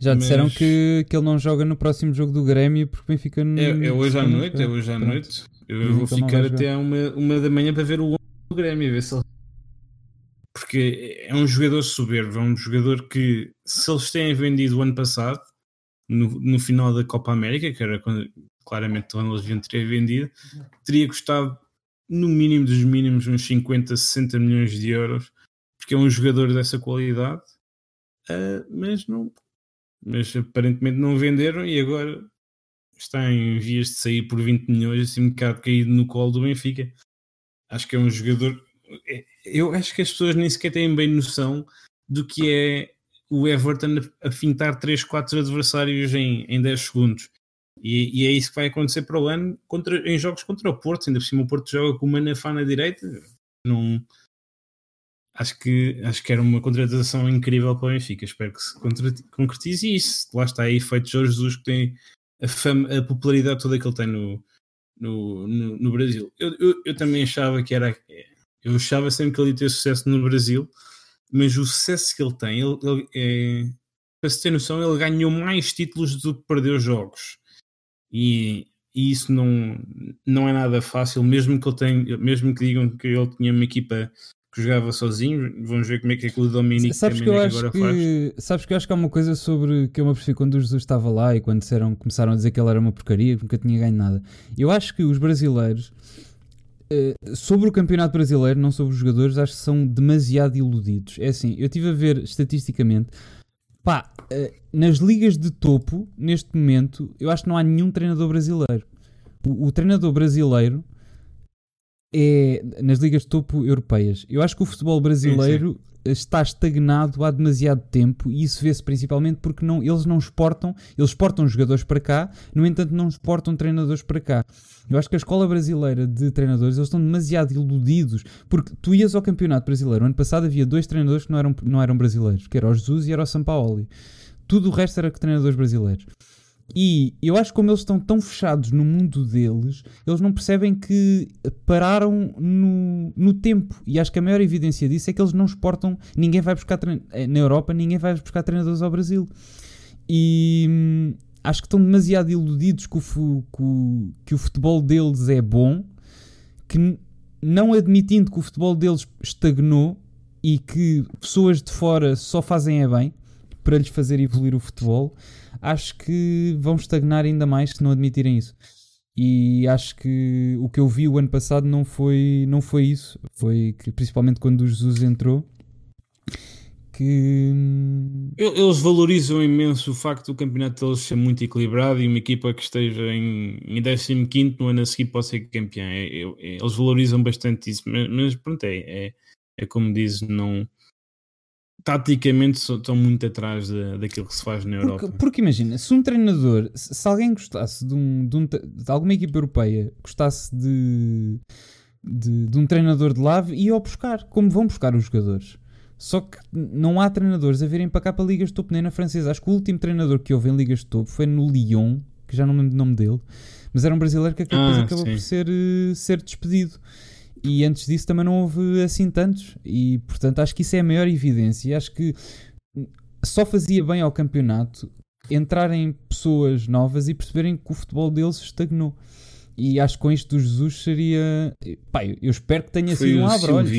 Já disseram que ele não joga no próximo jogo do Grêmio porque o Benfica não... É hoje à noite, é hoje à noite. Eu vou ficar até à 1 da manhã para ver o 11 do Grêmio, ver se ele... Porque é um jogador soberbo, é um jogador que, se eles têm vendido o ano passado, no final da Copa América, que era quando, claramente quando eles deviam ter vendido, teria custado no mínimo dos mínimos uns 50, 60 milhões de euros, porque é um jogador dessa qualidade, mas aparentemente não venderam e agora está em vias de sair por 20 milhões, assim um bocado caído no colo do Benfica. Acho que é um jogador... Eu acho que as pessoas nem sequer têm bem noção do que é o Everton a fintar 3, 4 adversários em 10 segundos. E é isso que vai acontecer para o ano em jogos contra o Porto. Ainda por cima o Porto joga com o Manafá na direita. Não... Acho que era uma contratação incrível para o Benfica. Espero que se concretize isso. Lá está aí feito Jorge Jesus, que tem a popularidade toda que ele tem no Brasil. Eu também achava que era... Eu achava sempre que ele ia ter sucesso no Brasil, mas o sucesso que ele tem, ele para se ter noção, ele ganhou mais títulos do que perdeu jogos. E isso não é nada fácil, mesmo que digam que ele tinha uma equipa que jogava sozinho. Vamos ver como é que é que o Dominique faz. Sabes que eu acho que há uma coisa sobre que eu me apercebi quando o Jesus estava lá e quando começaram a dizer que ele era uma porcaria, que nunca tinha ganho nada. Eu acho que os brasileiros... sobre o campeonato brasileiro, não sobre os jogadores, acho que são demasiado iludidos. É assim, eu estive a ver estatisticamente, nas ligas de topo, neste momento, eu acho que não há nenhum treinador brasileiro. O treinador brasileiro é nas ligas de topo europeias. Eu acho que o futebol brasileiro está estagnado há demasiado tempo e isso vê-se principalmente porque eles exportam jogadores para cá, no entanto não exportam treinadores para cá. Eu acho que a escola brasileira de treinadores, eles estão demasiado iludidos, porque tu ias ao campeonato brasileiro, ano passado havia 2 treinadores que não eram brasileiros, que era o Jesus e era o Sampaoli. Tudo o resto era que treinadores brasileiros. E eu acho que como eles estão tão fechados no mundo deles, eles não percebem que pararam no tempo. E acho que a maior evidência disso é que eles não exportam, ninguém vai buscar na Europa, ninguém vai buscar treinadores ao Brasil. E acho que estão demasiado iludidos que o futebol deles é bom, que não admitindo que o futebol deles estagnou e que pessoas de fora só fazem é bem para lhes fazer evoluir o futebol, acho que vão estagnar ainda mais se não admitirem isso. E acho que o que eu vi o ano passado não foi isso. Foi que, principalmente quando o Jesus entrou, que... Eles valorizam imenso o facto do campeonato deles ser muito equilibrado e uma equipa que esteja em 15º no ano a seguir pode ser campeã. Eles valorizam bastante isso, mas pronto, é como diz, não... Taticamente estão muito atrás daquilo que se faz na Europa. Porque imagina, se um treinador, se alguém gostasse de alguma equipa europeia, gostasse de um treinador de lá, ia ao buscar, como vão buscar os jogadores. Só que não há treinadores a virem para cá para ligas de topo, nem na francesa. Acho que o último treinador que houve em ligas de topo foi no Lyon, que já não me lembro o nome dele, mas era um brasileiro que depois acabou por ser despedido. E antes disso também não houve assim tantos, e portanto acho que isso é a maior evidência. Acho que só fazia bem ao campeonato entrarem pessoas novas e perceberem que o futebol deles estagnou. E acho que com isto do Jesus seria... eu espero que tenha sido um abrolhos.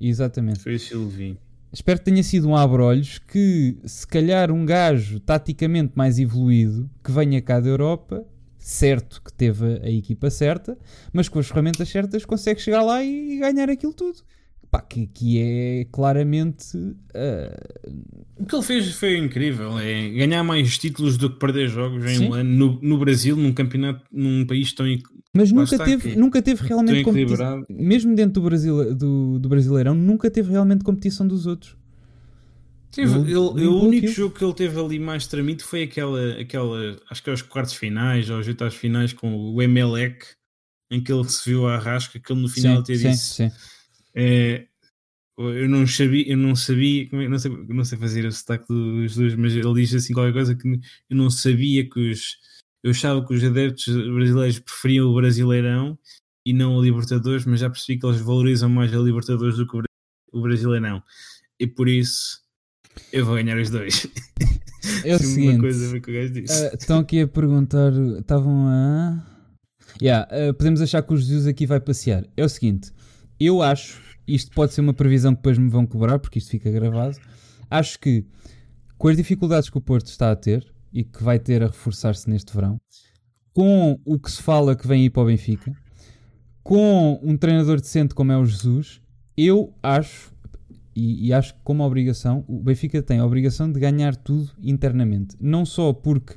Exatamente. Foi o Silvinho. Espero que tenha sido um abrolhos que, se calhar, um gajo taticamente mais evoluído que venha cá da Europa... Certo que teve a equipa certa, mas com as ferramentas certas consegue chegar lá e ganhar aquilo tudo. Que é claramente... O que ele fez foi incrível. É ganhar mais títulos do que perder jogos em um ano no Brasil, num campeonato, num país tão... Mas nunca teve realmente competição. Mesmo dentro do Brasil, do Brasileirão, nunca teve realmente competição dos outros. O único jogo que ele teve ali mais tramido foi aquela, acho que aos quartos finais, aos oitavos finais, com o Emelec, em que ele se viu à rasca, que ele no final até disse: eu não sei fazer o sotaque dos dois, mas ele diz assim qualquer coisa que eu não sabia eu achava que os adeptos brasileiros preferiam o Brasileirão e não o Libertadores, mas já percebi que eles valorizam mais a Libertadores do que o o Brasileirão. E por isso eu vou ganhar os dois. É o seguinte, coisa que o gajo disse. Estão aqui a perguntar, estavam a... podemos achar que o Jesus aqui vai passear. É o seguinte, eu acho, isto pode ser uma previsão que depois me vão cobrar, porque isto fica gravado, acho que com as dificuldades que o Porto está a ter, e que vai ter a reforçar-se neste verão, com o que se fala que vem aí para o Benfica, com um treinador decente como é o Jesus, eu acho, e acho que como obrigação, o Benfica tem a obrigação de ganhar tudo internamente. Não só porque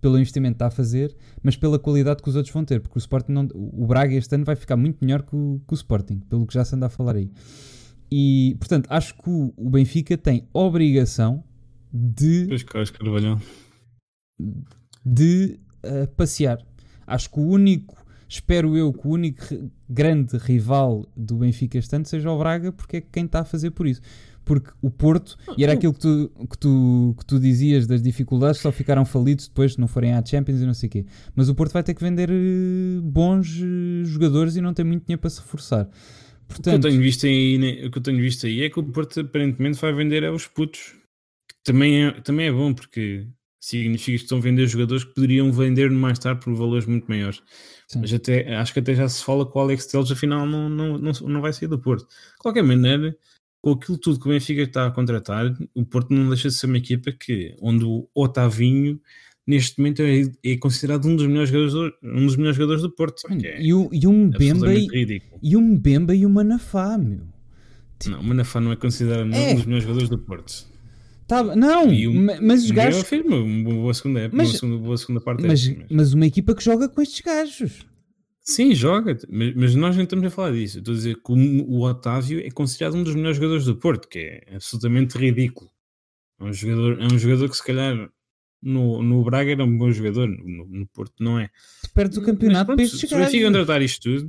pelo investimento que está a fazer, mas pela qualidade que os outros vão ter, porque o Sporting não, o Braga este ano vai ficar muito melhor que o Sporting, pelo que já se anda a falar aí. E, portanto, acho que o Benfica tem obrigação de... passear. Acho que o único... Espero eu que o único grande rival do Benfica este ano seja o Braga, porque é quem está a fazer por isso. Porque o Porto, e era aquilo que tu dizias das dificuldades, só ficaram falidos depois de não forem à Champions e não sei o quê. Mas o Porto vai ter que vender bons jogadores e não tem muito dinheiro para se reforçar. Portanto, o que eu tenho visto aí é que o Porto aparentemente vai vender aos putos. Também é bom, porque... significa que estão a vender jogadores que poderiam vender mais tarde por valores muito maiores. Sim. Mas acho que até já se fala que o Alex Telles afinal não vai sair do Porto. De qualquer maneira, com aquilo tudo que o Benfica está a contratar, o Porto não deixa de ser uma equipa onde o Otavinho neste momento é considerado um dos melhores jogadores do Porto. E o Mbemba e o Manafá, meu. Não, o Manafá não é considerado um dos melhores jogadores do Porto. Mas os gajos... Afirmo, uma boa segunda parte. Mas uma equipa que joga com estes gajos. Sim, joga. Mas nós não estamos a falar disso. Estou a dizer que o Otávio é considerado um dos melhores jogadores do Porto, que é absolutamente ridículo. É um jogador que se calhar no Braga era um bom jogador, no Porto não é. Perde o campeonato para estes gajos.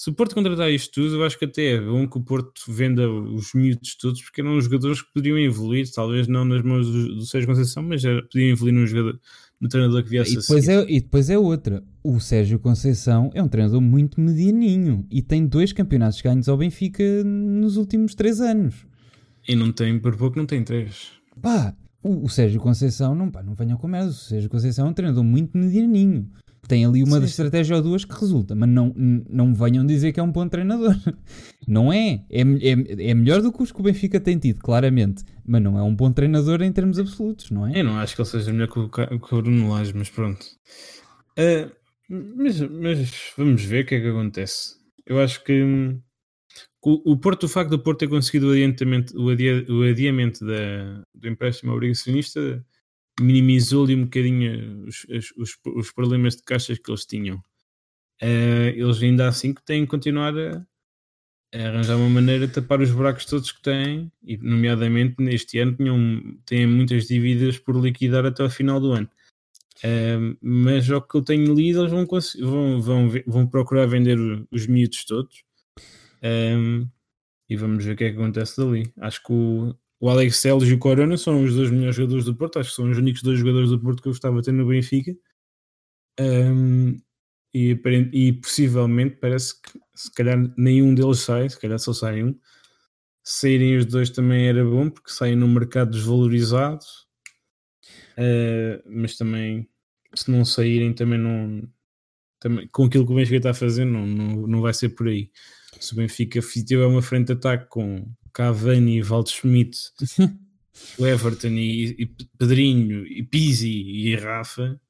Se o Porto contratar isto tudo, eu acho que até é bom que o Porto venda os miúdos todos, porque eram os jogadores que poderiam evoluir, talvez não nas mãos do Sérgio Conceição, mas já podiam evoluir no treinador que viesse assim. E depois é outra. O Sérgio Conceição é um treinador muito medianinho e tem 2 campeonatos ganhos ao Benfica nos últimos 3 anos. E não tem, por pouco não tem 3. Pá, o Sérgio Conceição, não venham com merda, o Sérgio Conceição é um treinador muito medianinho. Tem ali uma estratégia ou duas que resulta, mas não venham dizer que é um bom treinador. Não é. É melhor do que os que o Benfica tem tido, claramente. Mas não é um bom treinador em termos absolutos, não é? Eu não acho que ele seja melhor que o Bruno Lage, mas pronto. Mas vamos ver o que é que acontece. Eu acho que o facto do Porto ter conseguido o adiamento do empréstimo obrigacionista minimizou-lhe um bocadinho os problemas de caixas que eles tinham. Eles ainda assim que têm que continuar a arranjar uma maneira de tapar os buracos todos que têm, e nomeadamente neste ano têm muitas dívidas por liquidar até ao final do ano. Mas ao que eu tenho lido, eles vão procurar vender os miúdos todos, e vamos ver o que é que acontece dali. Acho que o Alex Telles e o Corona são os 2 melhores jogadores do Porto. Acho que são os únicos 2 jogadores do Porto que eu gostava de ter no Benfica. E possivelmente, parece que se calhar nenhum deles sai, se calhar só sai um. Saírem os 2 também era bom, porque saem num mercado desvalorizado. Mas também, se não saírem, também com aquilo que o Benfica está a fazer, não vai ser por aí. Se o Benfica tiver uma frente de ataque com Cavani, Waldschmidt, o Everton e Pedrinho e Pizzi e Rafa,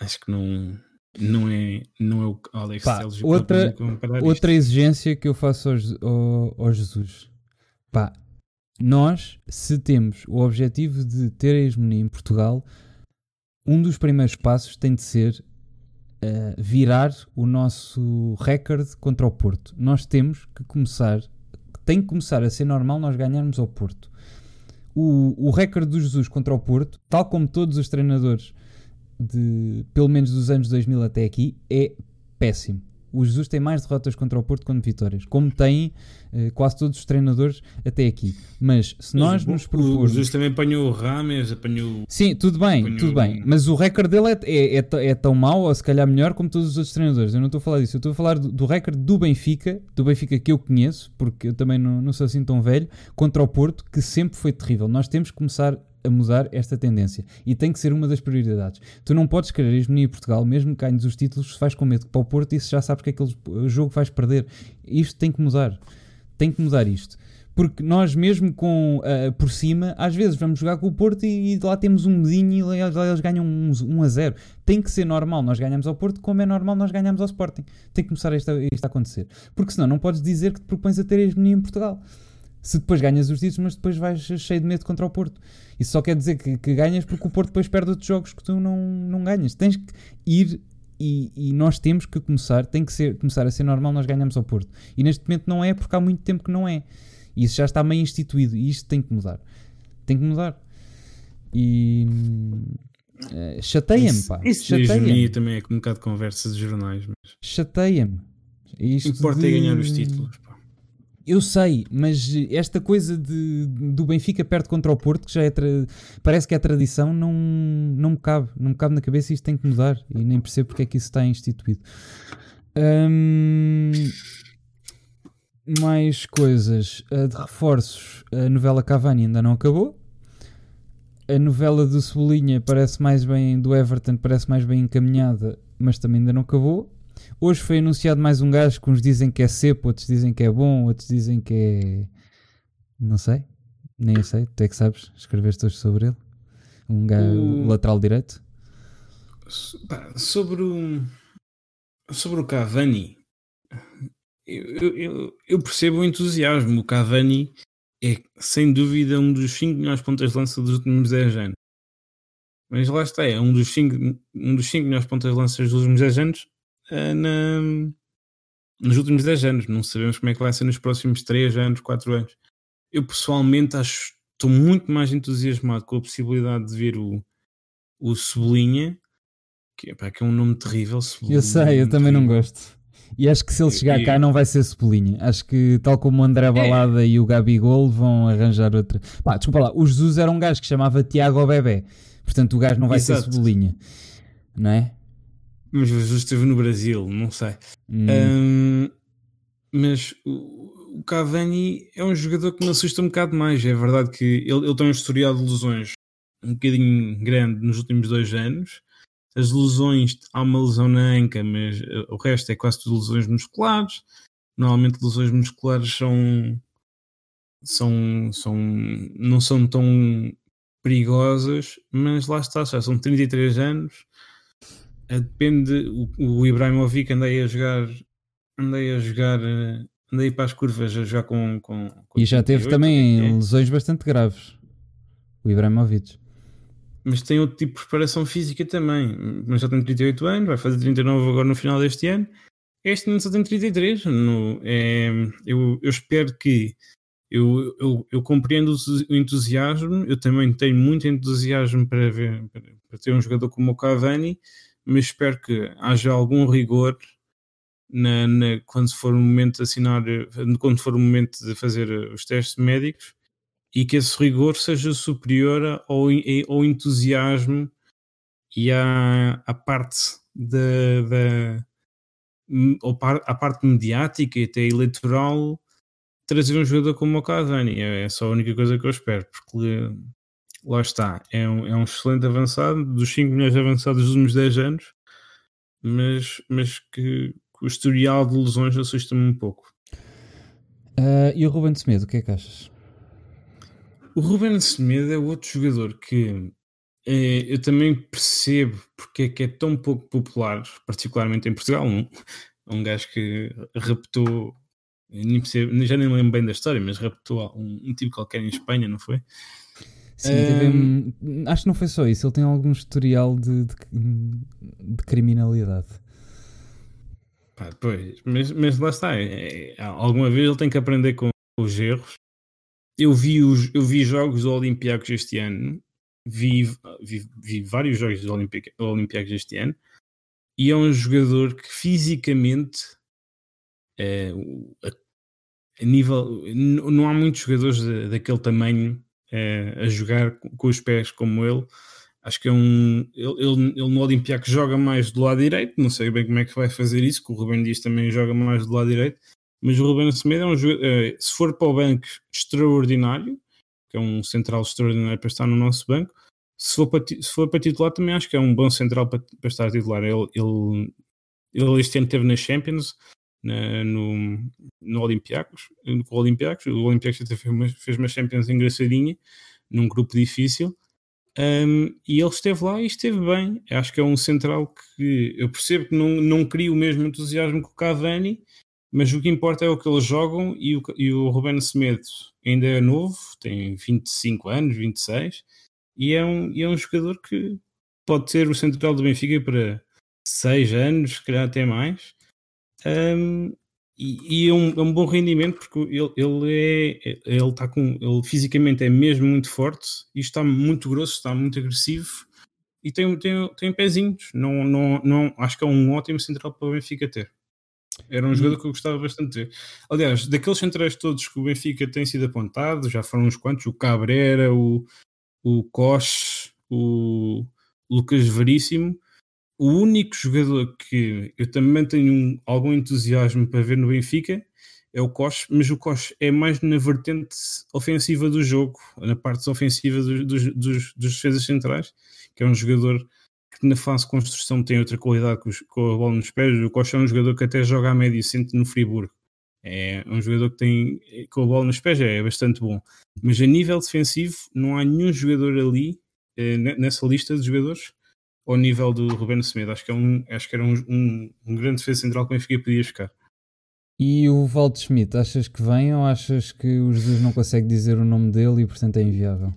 acho que não é o Alex Telles. Outra exigência que eu faço ao Jesus. Pá, nós, se temos o objetivo de ter a hegemonia em Portugal, um dos primeiros passos tem de ser virar o nosso recorde contra o Porto. Nós temos que começar... Tem que começar a ser normal nós ganharmos ao Porto. O recorde do Jesus contra o Porto, tal como todos os treinadores de pelo menos dos anos 2000 até aqui, é péssimo. O Jesus tem mais derrotas contra o Porto quando vitórias, como têm quase todos os treinadores até aqui. Mas se nós nos propormos... O Jesus também apanhou o Rames, apanhou... Sim, tudo bem. Mas o recorde dele é tão mau, ou se calhar melhor, como todos os outros treinadores. Eu não estou a falar disso. Eu estou a falar do recorde do Benfica que eu conheço, porque eu também não sou assim tão velho, contra o Porto, que sempre foi terrível. Nós temos que começar a mudar esta tendência, e tem que ser uma das prioridades. Tu não podes querer esmerir Portugal, mesmo que ganhes os títulos, se vais com medo para o Porto e se já sabes que aquele jogo vais perder. Isto tem que mudar isto, porque nós mesmo com por cima, às vezes vamos jogar com o Porto e lá temos um medinho e lá eles ganham 1-0. Tem que ser normal, nós ganhamos ao Porto como é normal nós ganhamos ao Sporting. Tem que começar isto a acontecer, porque senão não podes dizer que te propões a ter esmerir em Portugal se depois ganhas os títulos, mas depois vais cheio de medo contra o Porto. Isso só quer dizer que ganhas, porque o Porto depois perde outros jogos que tu não ganhas. Tens que ir e nós temos que começar, começar a ser normal nós ganhamos ao Porto. E neste momento não é, porque há muito tempo que não é. Isso já está meio instituído e isto tem que mudar. Tem que mudar. E... chateia-me, pá. Chateia-me. Também é um bocado de conversa dos jornais. Mas... chateia-me. Importa é ganhar os títulos, pá. Eu sei, mas esta coisa do Benfica perde contra o Porto, que já é parece que é tradição, não me cabe na cabeça, e isto tem que mudar, e nem percebo porque é que isso está instituído. Mais coisas de reforços. A novela Cavani ainda não acabou. A novela do Cebolinha do Everton parece mais bem encaminhada, mas também ainda não acabou. Hoje foi anunciado mais um gajo que uns dizem que é sepo, outros dizem que é bom, outros dizem que é... não sei, nem eu sei. Tu é que sabes, escreveste hoje sobre ele. Um gajo lateral direito. Sobre o Cavani, eu percebo o entusiasmo. O Cavani é sem dúvida um dos 5 melhores pontas de lança dos últimos 10 anos. Mas lá está, é um dos 5 melhores pontas de lança dos últimos 10 anos. Nos últimos 10 anos, não sabemos como é que vai ser nos próximos 3 anos, 4 anos. Eu pessoalmente estou muito mais entusiasmado com a possibilidade de ver o Cebolinha, que é um nome terrível. Cebolinha, eu sei, eu também terrível. Não gosto. E acho que se ele chegar cá não vai ser Cebolinha. Acho que tal como o André Balada e o Gabigol vão arranjar outra. Pá, desculpa lá, o Jesus era um gajo que chamava Tiago Bebé, portanto o gajo não vai ser Cebolinha, não é? Mas o Jesus esteve no Brasil, não sei. Mas o Cavani é um jogador que me assusta um bocado mais. É verdade que ele tem um historial de lesões um bocadinho grande nos últimos 2 anos. As lesões, há uma lesão na anca, mas o resto é quase tudo lesões musculares. Normalmente lesões musculares não são tão perigosas, mas lá está, já são 33 anos. Depende, o Ibrahimovic andei para as curvas a jogar com e já teve 38, também lesões bastante graves, o Ibrahimovic. Mas tem outro tipo de preparação física também, mas já tem 38 anos, vai fazer 39 agora no final deste ano. Este não, só tem 33, eu espero que... Eu compreendo o entusiasmo, eu também tenho muito entusiasmo para ter um jogador como o Cavani, mas espero que haja algum rigor quando for o momento de assinar, quando for o momento de fazer os testes médicos, e que esse rigor seja superior ao entusiasmo e à parte à parte mediática e até eleitoral, trazer um jogador como o Cavani. É só a única coisa que eu espero, porque... lá está, é um excelente avançado, dos 5 milhões de avançados dos últimos 10 anos, mas que o historial de lesões assusta-me um pouco. E o Ruben Semedo, o que é que achas? O Ruben Semedo é outro jogador que eu também percebo porque é que é tão pouco popular, particularmente em Portugal. Um gajo que raptou, já nem lembro bem da história, mas raptou um tipo qualquer em Espanha, não foi? Sim, acho que não foi só isso. Ele tem algum historial de criminalidade. Pá, pois, mas lá está. Alguma vez ele tem que aprender com os erros. Eu vi jogos do Olympiacos este ano. Vi vários jogos do Olympiacos este ano. E é um jogador que fisicamente a nível, não há muitos jogadores daquele tamanho a jogar com os pés como ele. Acho que é ele no Olympiacos que joga mais do lado direito, não sei bem como é que vai fazer isso, que o Ruben Dias também joga mais do lado direito, mas o Ruben Semedo é um jogador, se for para o banco, extraordinário, que é um central extraordinário para estar no nosso banco. Se for para titular, também acho que é um bom central para estar titular. Ele este ano esteve na Champions, no Olympiacos, com o Olympiacos até fez uma Champions engraçadinha, num grupo difícil. E ele esteve lá e esteve bem. Acho que é um central que eu percebo que não cria o mesmo entusiasmo que o Cavani, mas o que importa é o que eles jogam. E o Ruben Semedo ainda é novo, tem 25 anos, 26, e é um jogador que pode ser o central do Benfica para 6 anos, se calhar até mais. É um bom rendimento, porque ele fisicamente é mesmo muito forte e está muito grosso, está muito agressivo e tem pezinhos. Não, acho que é um ótimo central para o Benfica ter. Era um jogador que eu gostava bastante de ter. Aliás, daqueles centrais todos que o Benfica tem sido apontado, já foram uns quantos, o Cabrera, o Koch, o Lucas Veríssimo. O único jogador que eu também tenho algum entusiasmo para ver no Benfica é o Koch, mas o Koch é mais na vertente ofensiva do jogo, na parte ofensiva dos defesas centrais, que é um jogador que na fase de construção tem outra qualidade com a bola nos pés. O Koch é um jogador que até joga a médio centro no Friburgo. É um jogador que tem com a bola nos pés, é bastante bom. Mas a nível defensivo não há nenhum jogador ali, nessa lista de jogadores, ao nível do Ruben Semedo. Acho que era um grande defesa central que o Benfica podia ficar. E o Waldschmidt, achas que vem ou achas que o Jesus não consegue dizer o nome dele e portanto é inviável?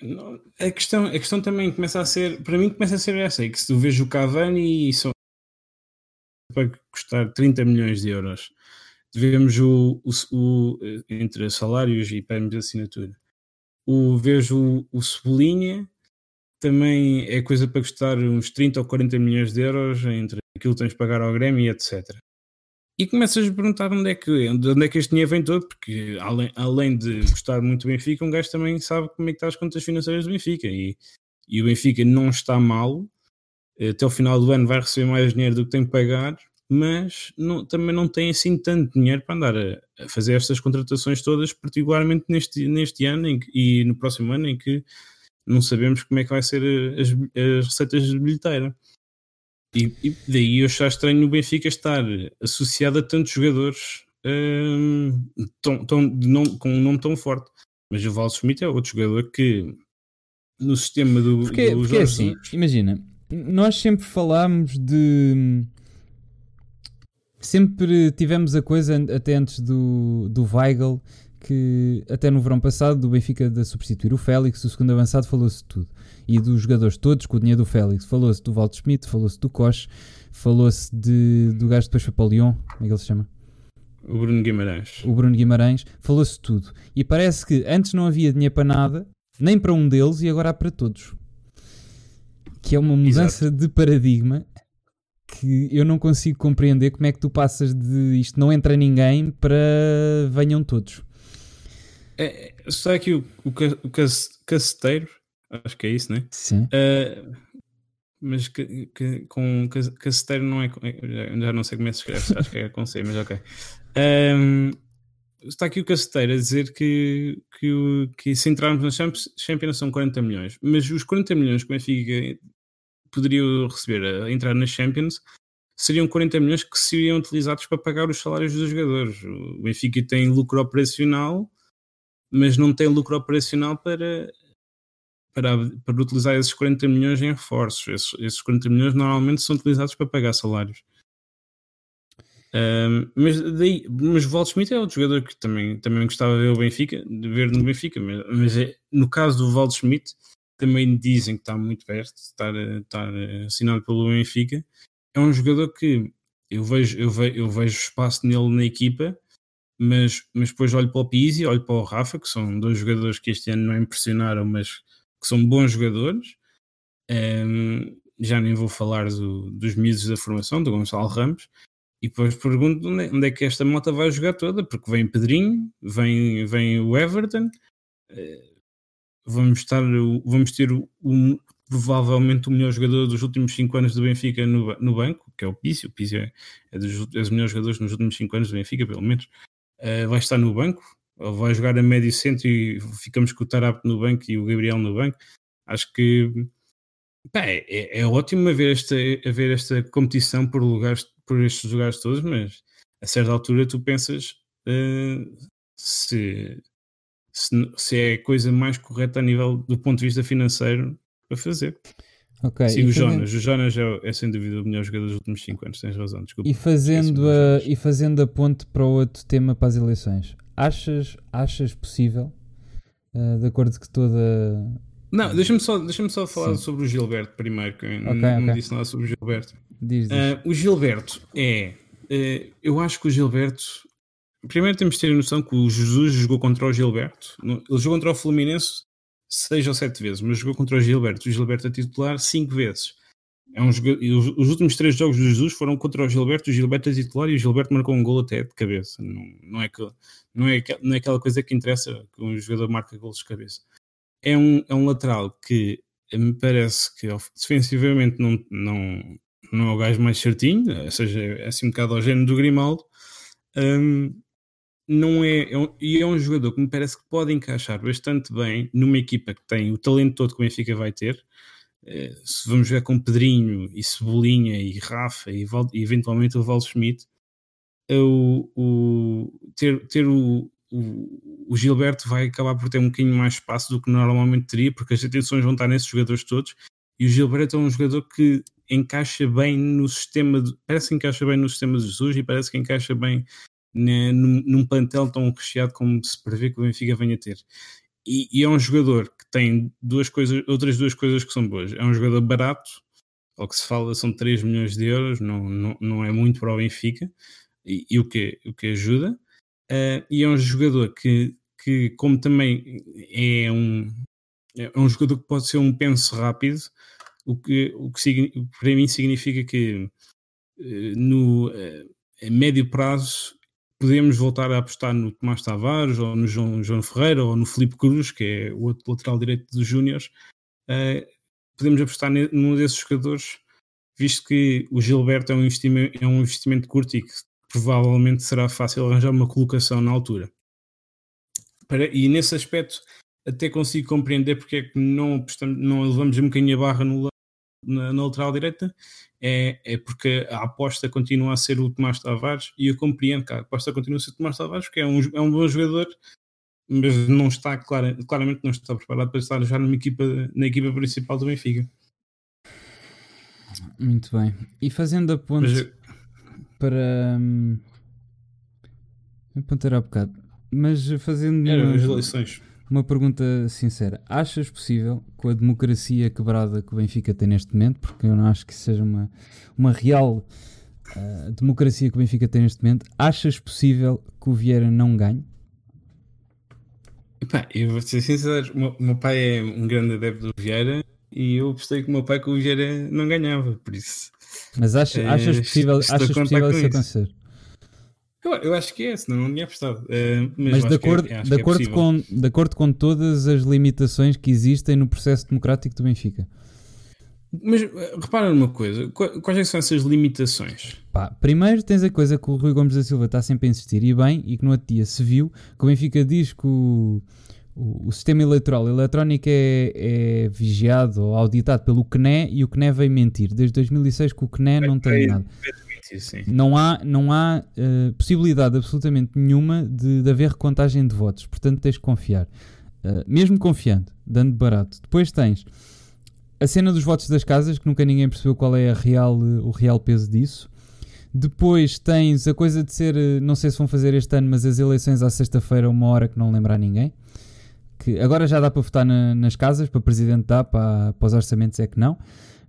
Não, a questão também começa a ser, para mim começa a ser essa, é que se tu vejo o Cavani e só vai custar 30 milhões de euros. Vemos entre salários e prémios de assinatura. Vejo o Cebolinha, também é coisa para custar uns 30 ou 40 milhões de euros entre aquilo que tens de pagar ao Grêmio e etc. E começas a perguntar onde é que este dinheiro vem todo, porque além de custar muito o Benfica, um gajo também sabe como é que está as contas financeiras do Benfica. E o Benfica não está mal, até o final do ano vai receber mais dinheiro do que tem que pagar, mas também não tem assim tanto dinheiro para andar a fazer estas contratações todas, particularmente neste ano e no próximo ano em que não sabemos como é que vai ser as receitas de bilheteira. E daí eu achar estranho o Benfica estar associado a tantos jogadores com um nome tão forte. Mas o Waldschmidt é outro jogador que no sistema do Jorge assim, Jesus... Imagina, nós sempre falámos de... Sempre tivemos a coisa, até antes do Weigl, que até no verão passado do Benfica de substituir o Félix, o segundo avançado, falou-se de tudo. E dos jogadores todos, com o dinheiro do Félix, falou-se do Waldschmidt, falou-se do Koch, falou-se do gajo que depois foi para o Lyon, como é que ele se chama? O Bruno Guimarães. Falou-se de tudo. E parece que antes não havia dinheiro para nada, nem para um deles, e agora há para todos. Que é uma mudança de paradigma que eu não consigo compreender como é que tu passas de isto não entra ninguém para venham todos. Só aqui o caceteiro, acho que é isso, né? Sim. Mas com caceteiro não é. Já não sei como é que se escreve, acho que é com C, mas ok. Está aqui o caceteiro a dizer que se entrarmos na Champions são 40 milhões, mas os 40 milhões que o Benfica poderia receber a entrar na Champions seriam 40 milhões que seriam utilizados para pagar os salários dos jogadores. O Benfica tem lucro operacional, mas não tem lucro operacional para utilizar esses 40 milhões em reforços. Esses 40 milhões normalmente são utilizados para pagar salários. Mas o Waldschmidt é outro jogador que também gostava de ver no Benfica, mas no caso do Waldschmidt também dizem que está muito perto de estar assinado pelo Benfica. É um jogador que eu vejo espaço nele na equipa, mas depois olho para o Pizzi, olho para o Rafa, que são dois jogadores que este ano não impressionaram, mas que são bons jogadores. Já nem vou falar dos miúdos da formação, do Gonçalo Ramos, E depois pergunto onde é que esta malta vai jogar toda, porque vem Pedrinho, vem o Everton, vamos ter provavelmente o melhor jogador dos últimos 5 anos do Benfica no banco, que é o Pizzi. O Pizzi é dos melhores jogadores nos últimos 5 anos do Benfica, pelo menos. Vai estar no banco, ou vai jogar a médio centro e ficamos com o Tarap no banco e o Gabriel no banco. Acho que é ótimo haver esta competição por estes lugares todos, mas a certa altura tu pensas se é a coisa mais correta a nível do ponto de vista financeiro para fazer. Okay, sim, o Jonas é sem dúvida o melhor jogador dos últimos 5 anos, tens razão, desculpa. E fazendo a ponte para o outro tema, para as eleições, achas possível, de acordo com toda... Não, deixa-me só falar sim. Sobre o Gilberto primeiro, que não disse nada sobre o Gilberto. Diz. O Gilberto eu acho que o Gilberto... Primeiro temos de ter a noção que o Jesus jogou contra o Gilberto, ele jogou contra o Fluminense 6 ou 7 vezes, mas jogou contra o Gilberto é titular 5 vezes. Os últimos 3 jogos do Jesus foram contra o Gilberto é titular e o Gilberto marcou um gol até de cabeça. Não é aquela coisa que interessa que um jogador marca golos de cabeça. É um lateral que me parece que defensivamente não é o gajo mais certinho, ou seja, é assim um bocado ao género do Grimaldo. É um jogador que me parece que pode encaixar bastante bem numa equipa que tem o talento todo que o Benfica vai ter. Se vamos jogar com Pedrinho e Cebolinha e Rafa e eventualmente o Waldschmidt, ter o Gilberto vai acabar por ter um bocadinho mais espaço do que normalmente teria, porque as atenções vão estar nesses jogadores todos. E o Gilberto é um jogador que encaixa bem no sistema, parece que encaixa bem no sistema de Jesus e parece que encaixa bem num plantel tão recheado como se prevê que o Benfica venha a ter, e é um jogador que tem outras duas coisas que são boas. É um jogador barato, ao que se fala são 3 milhões de euros, não é muito para o Benfica, e o que ajuda, e é um jogador que como também é um jogador que pode ser um penso rápido, o que para mim significa que a médio prazo podemos voltar a apostar no Tomás Tavares ou no João Ferreira ou no Filipe Cruz, que é o outro lateral direito dos Júniores. Podemos apostar num desses jogadores, visto que o Gilberto é um investimento curto e que provavelmente será fácil arranjar uma colocação na altura. E nesse aspecto até consigo compreender porque é que não levamos um bocadinho a barra na lateral direita, é porque a aposta continua a ser o Tomás Tavares, e eu compreendo que a aposta continua a ser o Tomás Tavares, porque é um bom jogador, mas não está claramente não está preparado para estar já na equipa principal do Benfica. Muito bem. E fazendo a ponte apontar há bocado, mas fazendo as eleições. Uma pergunta sincera. Achas possível, com a democracia quebrada que o Benfica tem neste momento, porque eu não acho que seja uma real democracia que o Benfica tem neste momento, achas possível que o Vieira não ganhe? Epá, eu vou ser sincero. O meu pai é um grande adepto do Vieira e eu apostei com o meu pai que o Vieira não ganhava, por isso... Mas achas possível isso acontecer? Eu acho que é, senão não tinha apostado. Mas de acordo com todas as limitações que existem no processo democrático do Benfica. Mas repara numa coisa, quais são essas limitações? Primeiro tens a coisa que o Rui Gomes da Silva está sempre a insistir, e bem, e que no outro dia se viu, que o Benfica diz que o sistema eleitoral eletrónico é vigiado ou auditado pelo CNE, e o CNE veio mentir. Desde 2006 que o CNE não tem nada. Sim. Não há possibilidade absolutamente nenhuma de haver recontagem de votos, portanto tens de confiar, mesmo confiando, dando barato. Depois tens a cena dos votos das casas, que nunca ninguém percebeu qual é o real peso disso. Depois tens a coisa de ser, não sei se vão fazer este ano, mas as eleições à sexta-feira, uma hora que não lembra a ninguém, que agora já dá para votar nas casas, para presidente dá, para os orçamentos é que não.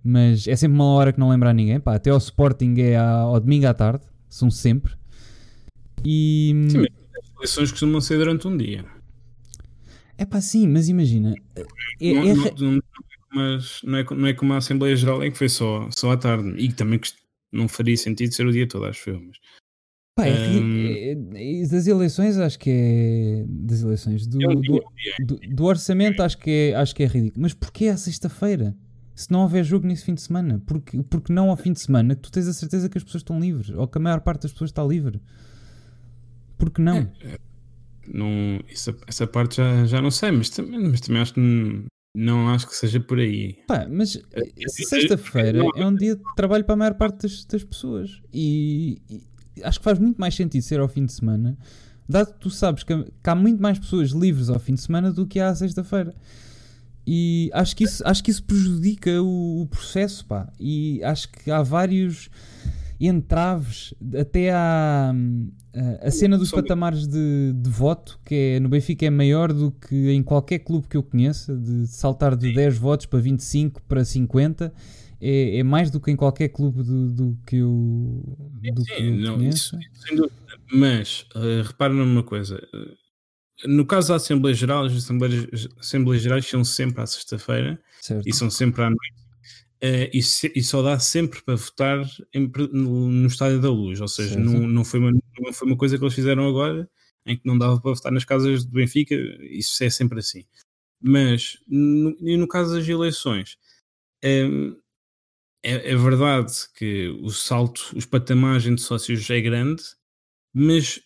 Mas é sempre uma hora que não lembra a ninguém. Até ao Sporting é ao domingo à tarde. São sempre. E... Sim, as eleições costumam ser durante um dia. Sim, mas imagina... Não é como a Assembleia Geral, é que foi só à tarde. E também não faria sentido ser o dia todo, acho eu. Mas... pá, das eleições, acho que é... das eleições, do orçamento, acho que é ridículo. Mas porquê à sexta-feira? Se não houver jogo nesse fim de semana? Porque não ao fim de semana que tu tens a certeza que as pessoas estão livres, ou que a maior parte das pessoas está livre. Porque não? Não, essa parte já não sei, mas também acho que não acho que seja por aí. Pá, mas sexta-feira é um dia de trabalho para a maior parte das pessoas. E acho que faz muito mais sentido ser ao fim de semana, dado que tu sabes que há muito mais pessoas livres ao fim de semana do que há à sexta-feira. E acho que isso prejudica o processo, pá. E acho que há vários entraves, até a cena dos patamares de voto, que no Benfica é maior do que em qualquer clube que eu conheça, de saltar de 10 votos para 25 para 50, é mais do que em qualquer clube do que eu conheço. Isso, sem dúvida. Mas, repara numa coisa, no caso da Assembleia Geral, as Assembleias Gerais são sempre à sexta-feira, certo, e são sempre à noite. E só dá sempre para votar no Estádio da Luz, ou seja, sim. Não foi uma coisa que eles fizeram agora, em que não dava para votar nas casas do Benfica. Isso é sempre assim. Mas no caso das eleições, é verdade que o salto, os patamares de sócios é grande, mas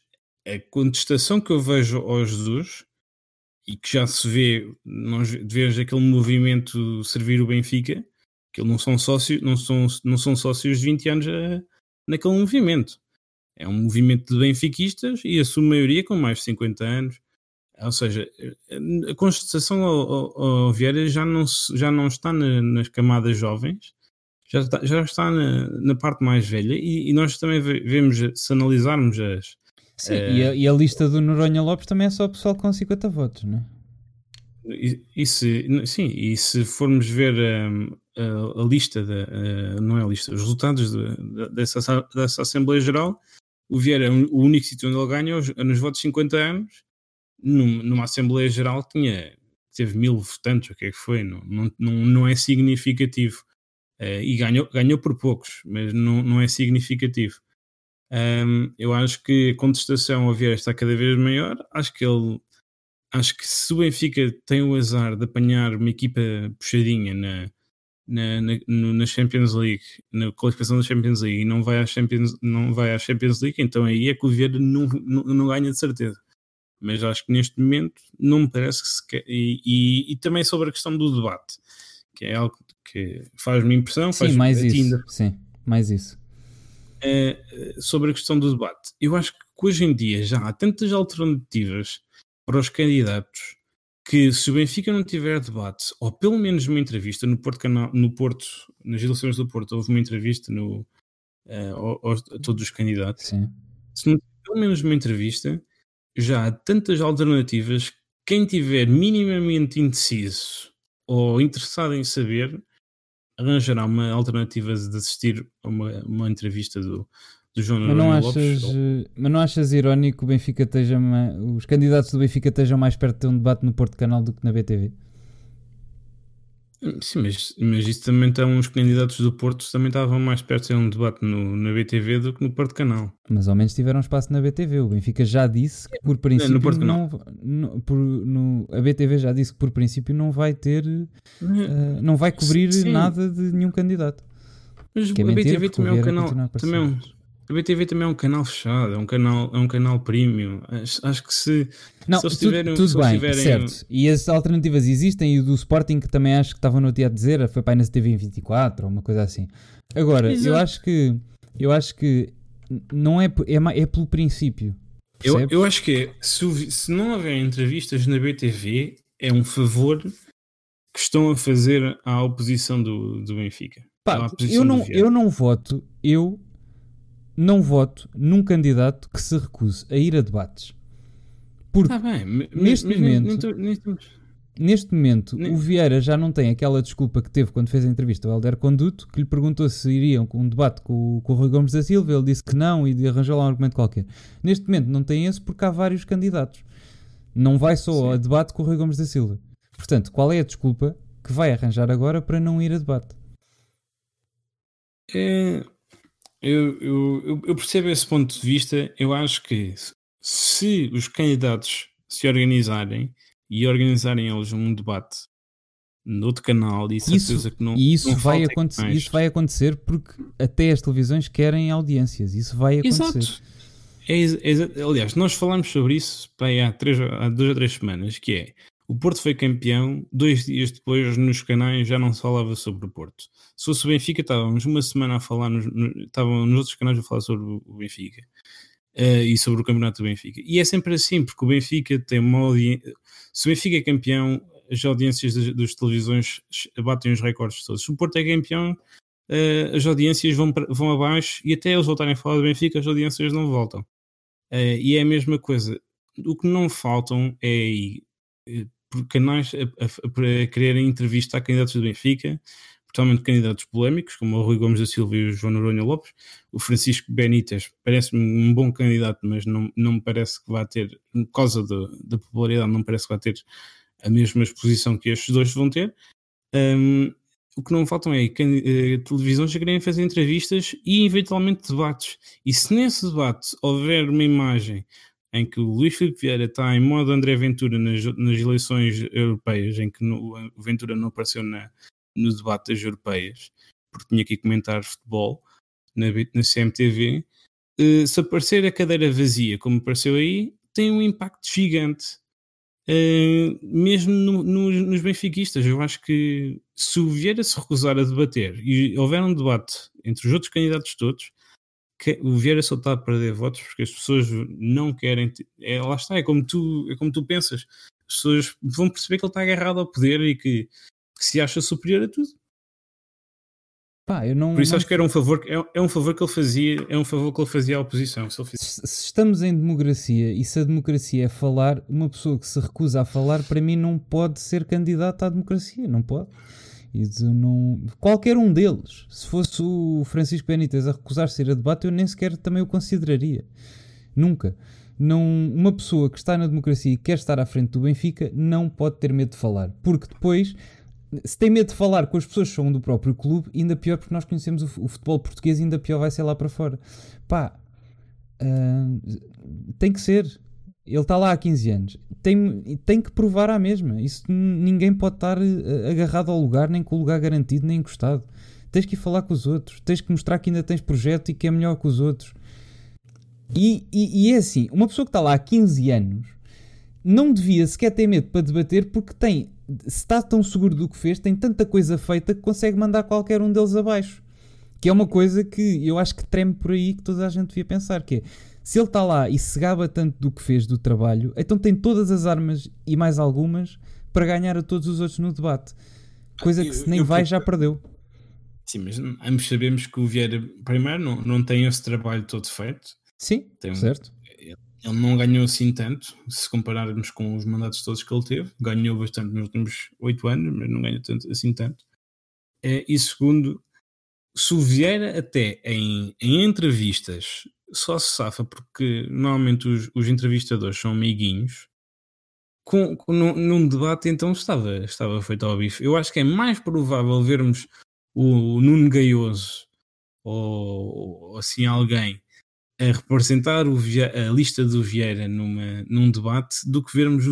a contestação que eu vejo ao Jesus, e que já se vê, nós vemos aquele movimento Servir o Benfica, que eles não são sócios de 20 anos naquele movimento. É um movimento de benfiquistas e a sua maioria com mais de 50 anos. Ou seja, a constatação ao Vieira já não está nas camadas jovens, já está na parte mais velha. E nós também vemos, se analisarmos as... Sim, e a lista do Noronha Lopes também é só o pessoal com 50 votos, não é? E se formos ver a lista, não é a lista, os resultados dessa Assembleia Geral, o Vieira, o único sítio onde ele ganha é nos votos de 50 anos. Numa Assembleia Geral teve 1000 votantes, o que é que foi? Não é significativo. E ganhou por poucos, mas não é significativo. Eu acho que a contestação ao Vieira está cada vez maior. Acho que se o Benfica tem o azar de apanhar uma equipa puxadinha na Champions League, na qualificação da Champions League, e não vai à Champions League, então aí é que o Vieira não ganha de certeza. Mas acho que neste momento não me parece que se quer. E também sobre a questão do debate, que é algo que faz-me impressão. Sim, mais isso. Sim, mais isso. Sobre a questão do debate, eu acho que hoje em dia já há tantas alternativas para os candidatos, que se o Benfica não tiver debate, ou pelo menos uma entrevista, no Porto, nas eleições do Porto, houve uma entrevista a todos os candidatos. Sim. Se não tiver pelo menos uma entrevista, já há tantas alternativas, quem tiver minimamente indeciso ou interessado em saber, arranjará uma alternativa de assistir a uma entrevista do João Noronha Lopes. Mas não achas irónico que o Benfica os candidatos do Benfica estejam mais perto de ter um debate no Porto Canal do que na BTV? Sim, mas isso também estão, os candidatos do Porto também estavam mais perto de ter um debate na BTV do que no Porto Canal. Mas ao menos tiveram espaço na BTV. O Benfica já disse que por princípio a BTV já disse que por princípio não vai ter, não vai cobrir, sim, nada de nenhum candidato. Mas a BTV também é um canal. A BTV também é um canal fechado, é um canal premium. Acho que se eles tiverem... Tudo bem, tiverem... certo. E as alternativas existem, e o do Sporting, que também acho que estava no dia a dizer, foi para a TV 24 ou uma coisa assim. Agora, exato, eu acho que não é pelo princípio. Eu acho que se não houver entrevistas na BTV, é um favor que estão a fazer à oposição do Benfica. Pá, eu não voto num candidato que se recuse a ir a debates. Porque neste momento, o Vieira já não tem aquela desculpa que teve quando fez a entrevista ao Helder Conduto, que lhe perguntou se iriam com um debate com o Rui Gomes da Silva, ele disse que não e arranjou lá um argumento qualquer. Neste momento não tem esse, porque há vários candidatos. Não vai só, sim, a debate com o Rui Gomes da Silva. Portanto, qual é a desculpa que vai arranjar agora para não ir a debate? Eu percebo esse ponto de vista. Eu acho que se os candidatos se organizarem e organizarem eles um debate no outro canal, e certeza que não, e isso, não vai acontecer, isso vai acontecer, porque até as televisões querem audiências. Isso vai acontecer. Exato. Aliás, nós falámos sobre isso bem, há 2 ou 3 semanas, que é: o Porto foi campeão, 2 dias depois nos canais já não se falava sobre o Porto. Se fosse o Benfica, estávamos uma semana a falar, estávamos nos outros canais a falar sobre o Benfica e sobre o campeonato do Benfica. E é sempre assim, porque o Benfica tem uma audiência. Se o Benfica é campeão, as audiências das televisões batem os recordes todos. Se o Porto é campeão, as audiências vão abaixo, e até eles voltarem a falar do Benfica, as audiências não voltam. E é a mesma coisa. O que não faltam é canais a quererem entrevistar candidatos do Benfica, totalmente candidatos polémicos, como o Rui Gomes da Silva e o João Noronha Lopes. O Francisco Benítez parece-me um bom candidato, mas não me parece que vá ter, por causa da popularidade, não me parece que vá ter a mesma exposição que estes dois vão ter. O que não faltam é televisões que querem fazer entrevistas e eventualmente debates. E se nesse debate houver uma imagem em que o Luís Filipe Vieira está em modo André Ventura nas eleições europeias, em que o Ventura não apareceu no debate das europeias, porque tinha que comentar futebol na CMTV, se aparecer a cadeira vazia, como apareceu aí, tem um impacto gigante, mesmo nos benfiquistas. Eu acho que se o Vieira se recusar a debater e houver um debate entre os outros candidatos todos, o Vieira só está a perder votos, porque as pessoas não querem. Lá está, é como tu pensas. As pessoas vão perceber que ele está agarrado ao poder e que se acha superior a tudo. Pá, por isso acho que era um favor, é um favor que ele fazia, é um favor que ele fazia à oposição. Se estamos em democracia, e se a democracia é falar, uma pessoa que se recusa a falar, para mim, não pode ser candidata à democracia, não pode. Qualquer um deles. Se fosse o Francisco Benítez a recusar-se a ir a debate, eu nem sequer também o consideraria. Nunca. Uma pessoa que está na democracia e quer estar à frente do Benfica não pode ter medo de falar. Porque depois, se tem medo de falar com as pessoas que são do próprio clube, ainda pior, porque nós conhecemos o futebol português, ainda pior vai ser lá para fora. Pá, tem que ser. Ele está lá há 15 anos. Tem que provar à mesma. Isso, ninguém pode estar agarrado ao lugar, nem com o lugar garantido, nem encostado. Tens que ir falar com os outros. Tens que mostrar que ainda tens projeto e que é melhor que os outros. E é assim, uma pessoa que está lá há 15 anos não devia sequer ter medo para debater, porque se está tão seguro do que fez, tem tanta coisa feita que consegue mandar qualquer um deles abaixo. Que é uma coisa que eu acho que treme por aí, que toda a gente devia pensar, que é: se ele está lá e se gaba tanto do que fez, do trabalho, então tem todas as armas e mais algumas para ganhar a todos os outros no debate. Coisa que se nem vai, já perdeu. Sim, mas ambos sabemos que o Vieira, primeiro, não tem esse trabalho todo feito. Sim, certo. Ele não ganhou assim tanto, se compararmos com os mandatos todos que ele teve. Ganhou bastante nos últimos 8 anos, mas não ganhou tanto. E segundo, se o Vieira até em entrevistas só se safa porque normalmente os entrevistadores são amiguinhos, num debate então estava feito ao bife. Eu acho que é mais provável vermos o Nuno Gaioso ou assim alguém a representar a lista do Vieira num debate do que vermos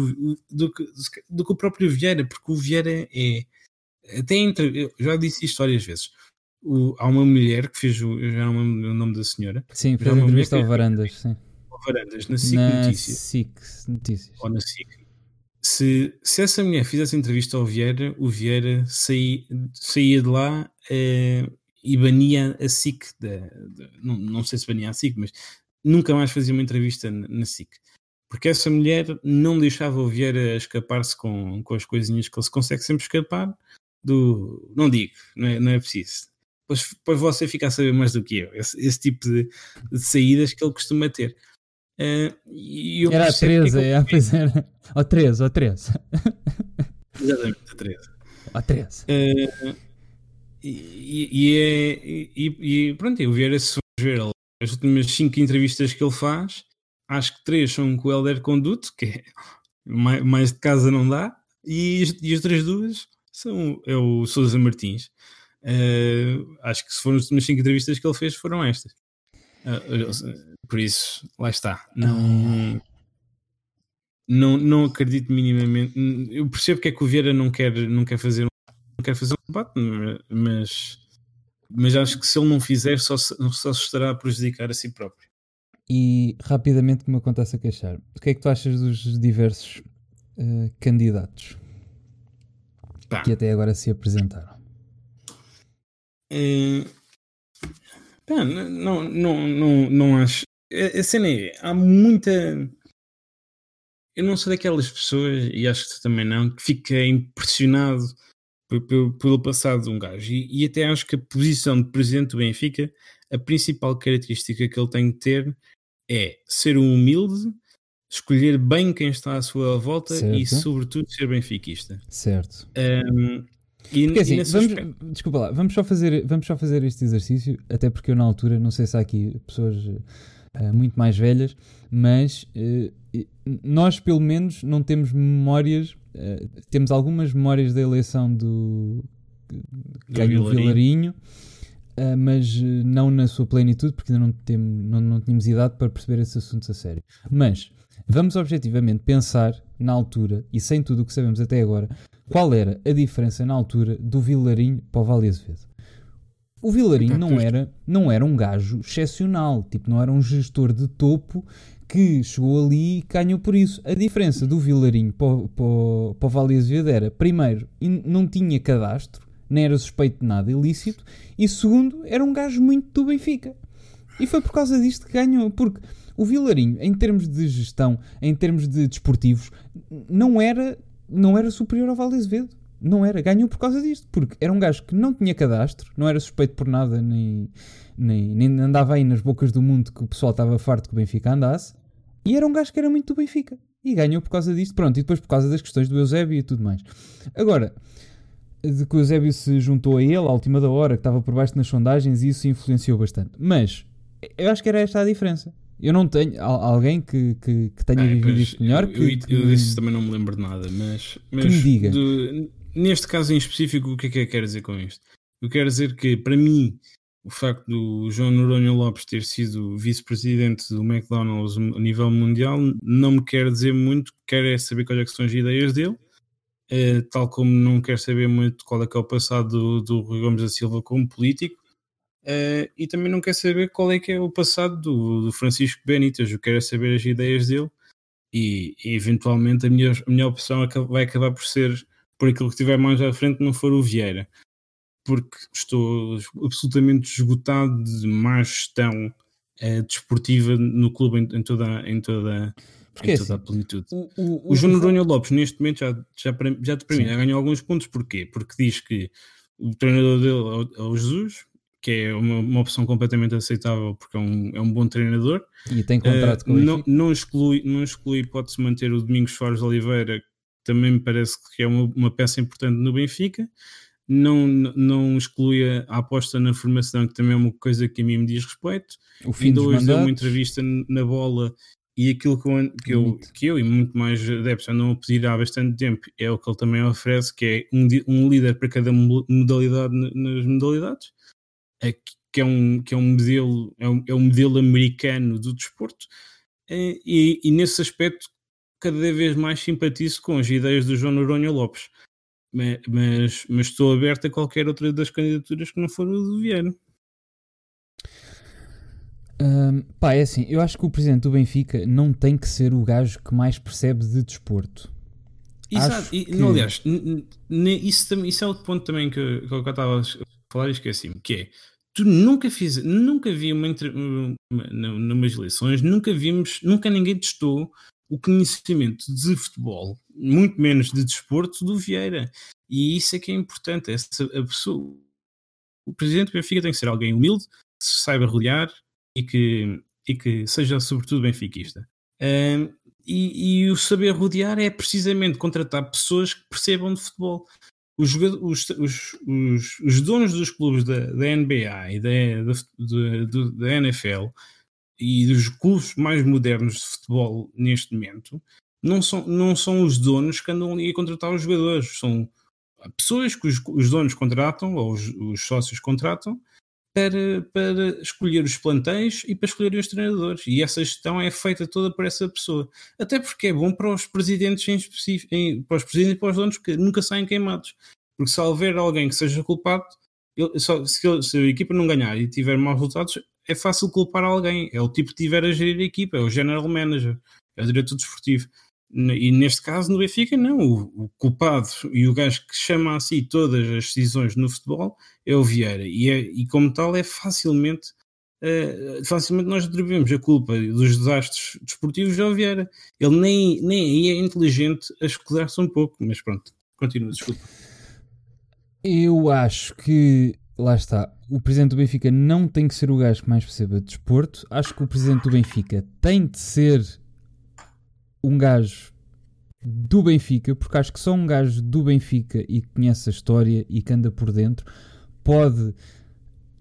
do que o próprio Vieira, porque o Vieira é até eu já disse isto várias vezes. Há uma mulher que fez já não lembro o nome da senhora. Sim, fez uma entrevista ao Varandas. Sim. Ao Varandas, na SIC Notícias. Ou na SIC. Se essa mulher fizesse entrevista ao Vieira, o Vieira saía de lá e bania a SIC. Não sei se bania a SIC, mas nunca mais fazia uma entrevista na SIC. Porque essa mulher não deixava o Vieira escapar-se com as coisinhas que ele se consegue sempre escapar do... Não digo, não é preciso. Pois você fica a saber mais do que eu. Esse tipo de saídas que ele costuma ter. Era a 13, era. Ou 13, ou 13. Exatamente, a 13. Ou 13. Pronto, o Vieira, se for ver as últimas 5 entrevistas que ele faz, acho que 3 são com o Helder Conduto, que é mais de casa não dá, e as outras 2 são o Sousa Martins. Acho que se foram as últimas 5 entrevistas que ele fez, foram estas. Por isso, lá está. Não acredito minimamente. Eu percebo que é que o Vieira não quer fazer um combate, mas acho que se ele não fizer, só se estará a prejudicar a si próprio. E rapidamente, como eu contasse a queixar, o que é que tu achas dos diversos candidatos que até agora se apresentaram? Não acho. A cena é, há muita... Eu não sou daquelas pessoas, e acho que tu também não, que fica impressionado pelo passado de um gajo. E até acho que a posição de presidente do Benfica, a principal característica que ele tem de ter é ser um humilde, escolher bem quem está à sua volta, certo, e, sobretudo, ser benfiquista. Certo. Porque, assim, vamos só fazer este exercício, até porque eu na altura, não sei se há aqui pessoas muito mais velhas, mas nós pelo menos não temos memórias, temos algumas memórias da eleição do Vilarinho, mas não na sua plenitude, porque ainda não tínhamos idade para perceber esses assuntos a sério. Mas vamos objetivamente pensar na altura, e sem tudo o que sabemos até agora, qual era a diferença na altura do Vilarinho para o Vale Azevedo. O Vilarinho não era um gajo excepcional, tipo, não era um gestor de topo que chegou ali e ganhou por isso. A diferença do Vilarinho para o Vale Azevedo era, primeiro, não tinha cadastro, nem era suspeito de nada ilícito, e segundo, era um gajo muito do Benfica. E foi por causa disto que ganhou, porque o Vilarinho, em termos de gestão, em termos de desportivos, não era superior ao Vale Azevedo. Não era. Ganhou por causa disto. Porque era um gajo que não tinha cadastro, não era suspeito por nada, nem andava aí nas bocas do mundo que o pessoal estava farto que o Benfica andasse. E era um gajo que era muito do Benfica. E ganhou por causa disto. Pronto, e depois por causa das questões do Eusébio e tudo mais. Agora, de que o Eusébio se juntou a ele à última da hora, que estava por baixo nas sondagens, e isso influenciou bastante. Mas, eu acho que era esta a diferença. Eu não tenho alguém que tenha vivido isto melhor. Eu disso também não me lembro de nada, mas que me diga. Neste caso em específico, o que é que eu quero dizer com isto? Eu quero dizer que, para mim, o facto do João Noronha Lopes ter sido vice-presidente do McDonald's a nível mundial não me quer dizer muito, quero é saber quais é que são as ideias dele, tal como não quero saber muito qual é que é o passado do Rui Gomes da Silva como político, e também não quero saber qual é que é o passado do Francisco Benítez. Eu quero é saber as ideias dele e eventualmente a minha opção vai acabar por ser por aquilo que tiver mais à frente, não for o Vieira, porque estou absolutamente esgotado de má gestão desportiva no clube em toda a plenitude. O João Noronha Lopes, neste momento, já ganhou alguns pontos. Porquê? Porque diz que o treinador dele é o Jesus, que é uma opção completamente aceitável, porque é um bom treinador. E tem contrato com ele. Não exclui, pode-se manter o Domingos Soares Oliveira, também me parece que é uma peça importante no Benfica. Não exclui a aposta na formação, que também é uma coisa que a mim me diz respeito. Ainda hoje deu uma entrevista na Bola, e aquilo que eu e muito mais adeptos andam a pedir há bastante tempo é o que ele também oferece, que é um líder para cada modalidade nas modalidades, que é um modelo americano do desporto, e nesse aspecto cada vez mais simpatizo com as ideias do João Noronha Lopes, mas estou aberto a qualquer outra das candidaturas que não for o do Vieira. É assim, eu acho que o presidente do Benfica não tem que ser o gajo que mais percebe de desporto. Exato, aliás, isso é outro ponto também que eu estava a falar e esqueci-me, que é, tu nunca vi, numas eleições, nunca ninguém testou o conhecimento de futebol, muito menos de desporto, do Vieira. E isso é que é importante. O presidente do Benfica tem que ser alguém humilde, que se saiba rodear e que seja, sobretudo, benfiquista. E o saber rodear é precisamente contratar pessoas que percebam de futebol. Os donos dos clubes da NBA e da NFL e dos clubes mais modernos de futebol neste momento não são os donos que andam ali a contratar os jogadores, são pessoas que os donos contratam, ou os sócios contratam, para escolher os plantéis e para escolher os treinadores, e essa gestão é feita toda por essa pessoa, até porque é bom para os presidentes em específico, para os presidentes e para os donos, que nunca saem queimados, porque se houver alguém que seja culpado, se a equipa não ganhar e tiver maus resultados, é fácil culpar alguém, é o tipo que tiver a gerir a equipa, é o general manager, é o diretor desportivo. E neste caso no Benfica não, o culpado e o gajo que chama a si todas as decisões no futebol é o Vieira, e como tal é facilmente nós atribuímos a culpa dos desastres desportivos ao Vieira. Ele nem é inteligente a escudar-se um pouco, mas pronto, continua, desculpa. Eu acho que, lá está, o presidente do Benfica não tem que ser o gajo que mais perceba de desporto. Acho que o presidente do Benfica tem de ser um gajo do Benfica, porque acho que só um gajo do Benfica e que conhece a história e que anda por dentro pode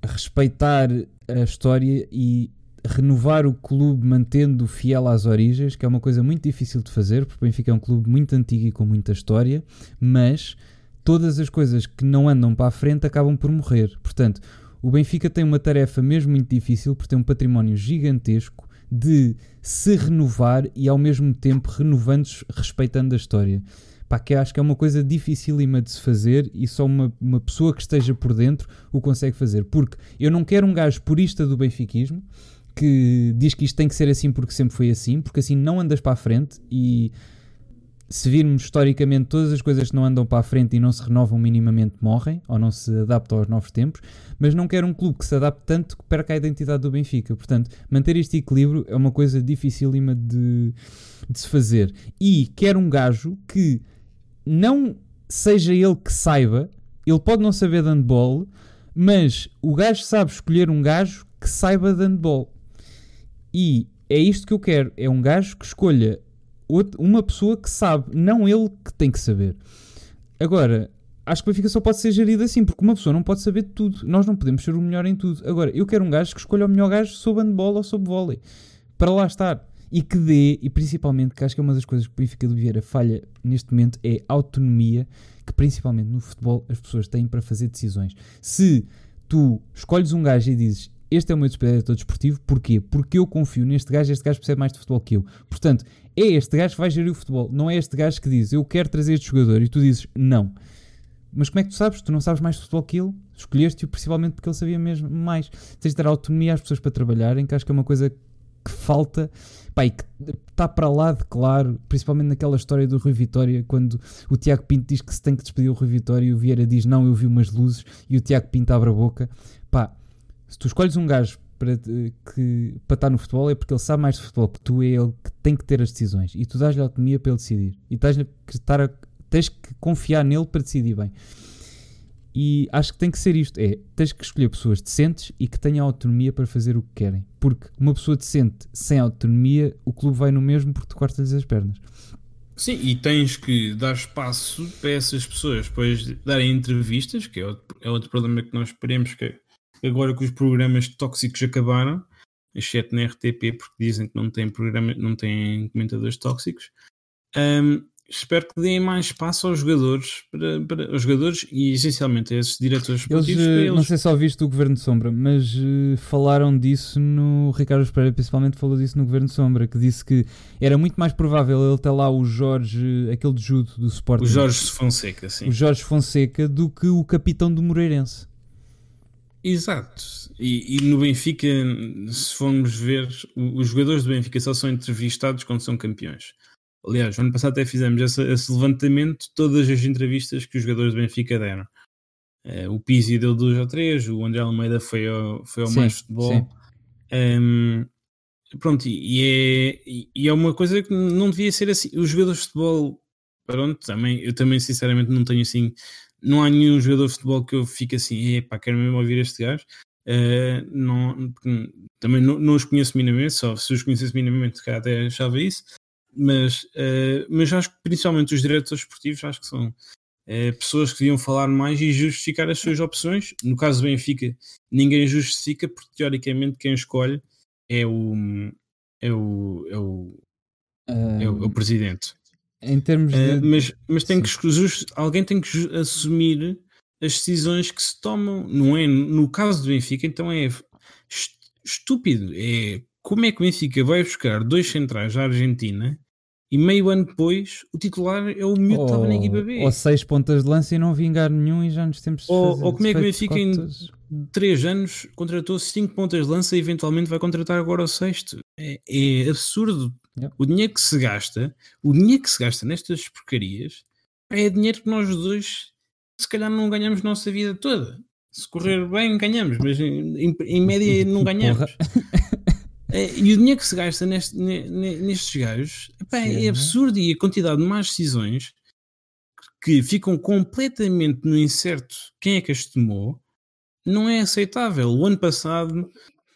respeitar a história e renovar o clube mantendo fiel às origens, que é uma coisa muito difícil de fazer, porque o Benfica é um clube muito antigo e com muita história, mas todas as coisas que não andam para a frente acabam por morrer. Portanto, o Benfica tem uma tarefa mesmo muito difícil, porque tem um património gigantesco de se renovar e ao mesmo tempo renovando-se, respeitando a história. Pá, que acho que é uma coisa dificílima de se fazer, e só uma pessoa que esteja por dentro o consegue fazer, porque eu não quero um gajo purista do benfiquismo que diz que isto tem que ser assim porque sempre foi assim, porque assim não andas para a frente. E se virmos historicamente, todas as coisas que não andam para a frente e não se renovam minimamente morrem, ou não se adaptam aos novos tempos. Mas não quero um clube que se adapte tanto que perca a identidade do Benfica. Portanto, manter este equilíbrio é uma coisa dificílima de se fazer. E quero um gajo que não seja ele que saiba, ele pode não saber de handball, mas o gajo sabe escolher um gajo que saiba de handball. E é isto que eu quero, é um gajo que escolha uma pessoa que sabe, não ele que tem que saber. Agora, acho que o Benfica só pode ser gerido assim, porque uma pessoa não pode saber de tudo. Nós não podemos ser o melhor em tudo. Agora, eu quero um gajo que escolha o melhor gajo sobre handball ou sobre vôlei, para lá estar. E que dê, e principalmente, que acho que é uma das coisas que o Benfica de Vieira falha neste momento, é a autonomia que, principalmente no futebol, as pessoas têm para fazer decisões. Se tu escolhes um gajo e dizes: este é o meu diretor desportivo, porquê? Porque eu confio neste gajo, este gajo percebe mais de futebol que eu. Portanto, é este gajo que vai gerir o futebol, não é este gajo que diz: eu quero trazer este jogador, e tu dizes: não. Mas como é que tu sabes? Tu não sabes mais de futebol que ele, escolheste-o principalmente porque ele sabia mesmo mais. Tens de dar autonomia às pessoas para trabalharem, que acho que é uma coisa que falta, pá, e que está para lá de claro, principalmente naquela história do Rui Vitória, quando o Tiago Pinto diz que se tem que despedir o Rui Vitória e o Vieira diz: não, eu vi umas luzes, e o Tiago Pinto abre a boca. Pá, se tu escolhes um gajo para estar no futebol, é porque ele sabe mais de futebol que tu, é ele que tem que ter as decisões, e tu dás-lhe autonomia para ele decidir, e tens que confiar nele para decidir bem. E acho que tem que ser isto, tens que escolher pessoas decentes e que tenham autonomia para fazer o que querem, porque uma pessoa decente sem autonomia, o clube vai no mesmo, porque tu cortas-lhes as pernas. Sim, e tens que dar espaço para essas pessoas depois darem entrevistas, que é outro problema que nós esperemos que agora que os programas tóxicos acabaram, exceto na RTP, porque dizem que não têm comentadores tóxicos, espero que deem mais espaço aos jogadores, para os jogadores e essencialmente a esses diretores esportivos. Eles... Não sei se ouviste o Governo de Sombra, mas falaram disso no... Ricardo Espera principalmente falou disso no Governo de Sombra, que disse que era muito mais provável ele ter lá o Jorge, aquele de judo do Sporting. O Jorge Fonseca, sim. O Jorge Fonseca, do que o capitão do Moreirense. Exato, e no Benfica, se formos ver, os jogadores do Benfica só são entrevistados quando são campeões. Aliás, ano passado até fizemos esse levantamento de todas as entrevistas que os jogadores do Benfica deram. O Pizzi deu 2 ou 3, o André Almeida foi ao sim, mais futebol. Pronto, e é uma coisa que não devia ser assim. Os jogadores de futebol, pronto, eu também sinceramente não tenho assim... Não há nenhum jogador de futebol que eu fique assim: epá, quero mesmo ouvir este gajo. Também não os conheço minimamente, só se os conhecesse minimamente cá até achava isso. Mas acho que principalmente os diretores esportivos, acho que são pessoas que deviam falar mais e justificar as suas opções. No caso do Benfica, ninguém justifica, porque teoricamente quem escolhe é o presidente. Em termos de... mas tem que, alguém tem que assumir as decisões que se tomam, não é? No caso do Benfica, então é estúpido. É como é que o Benfica vai buscar dois centrais à Argentina e meio ano depois o titular é o miúdo que estava na equipa B? Ou seis pontas de lança e não vingar nenhum e já nos temos de fazer. Ou como é que o Benfica em 3 anos contratou 5 pontas de lança e eventualmente vai contratar agora o sexto? É absurdo. Yeah. O dinheiro que se gasta nestas porcarias é dinheiro que nós dois se calhar não ganhamos nossa vida toda. Se correr bem ganhamos, mas em média não ganhamos. E o dinheiro que se gasta nestes gajos, epá, sim, é absurdo, né? E a quantidade de más decisões que ficam completamente no incerto quem é que as tomou não é aceitável. O ano passado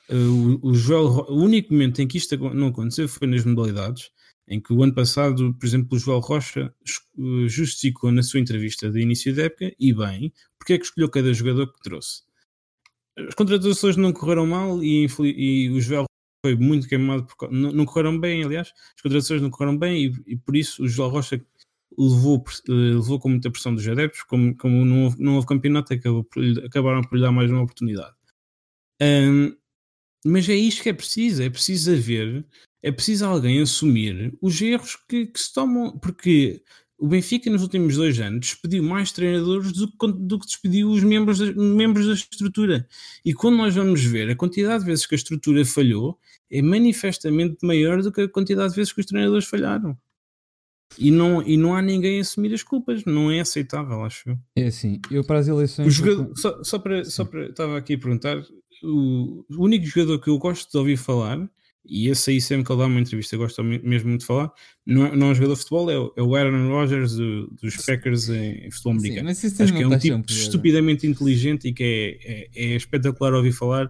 o único momento em que isto não aconteceu foi nas modalidades, em que o ano passado, por exemplo, o João Rocha justificou na sua entrevista de início da época, e bem, porque é que escolheu cada jogador que trouxe. As contratações não correram mal e o João foi muito queimado, não correram bem, aliás, as contratações não correram bem e por isso o João Rocha levou com muita pressão dos adeptos, como não houve campeonato, acabaram por lhe dar mais uma oportunidade. Mas é isto que é preciso haver, é preciso alguém assumir os erros que se tomam, porque o Benfica nos últimos 2 anos despediu mais treinadores do que despediu os membros da estrutura, e quando nós vamos ver a quantidade de vezes que a estrutura falhou é manifestamente maior do que a quantidade de vezes que os treinadores falharam, e não há ninguém a assumir as culpas. Não é aceitável, acho eu. É assim, eu para as eleições... Só para estava aqui a perguntar... O único jogador que eu gosto de ouvir falar, e esse aí sempre que ele dá uma entrevista eu gosto mesmo muito de falar, não é um jogador de futebol, é o Aaron Rodgers dos Packers em futebol americano. Sim, acho que é um tipo estupidamente inteligente e que é espetacular ouvir falar,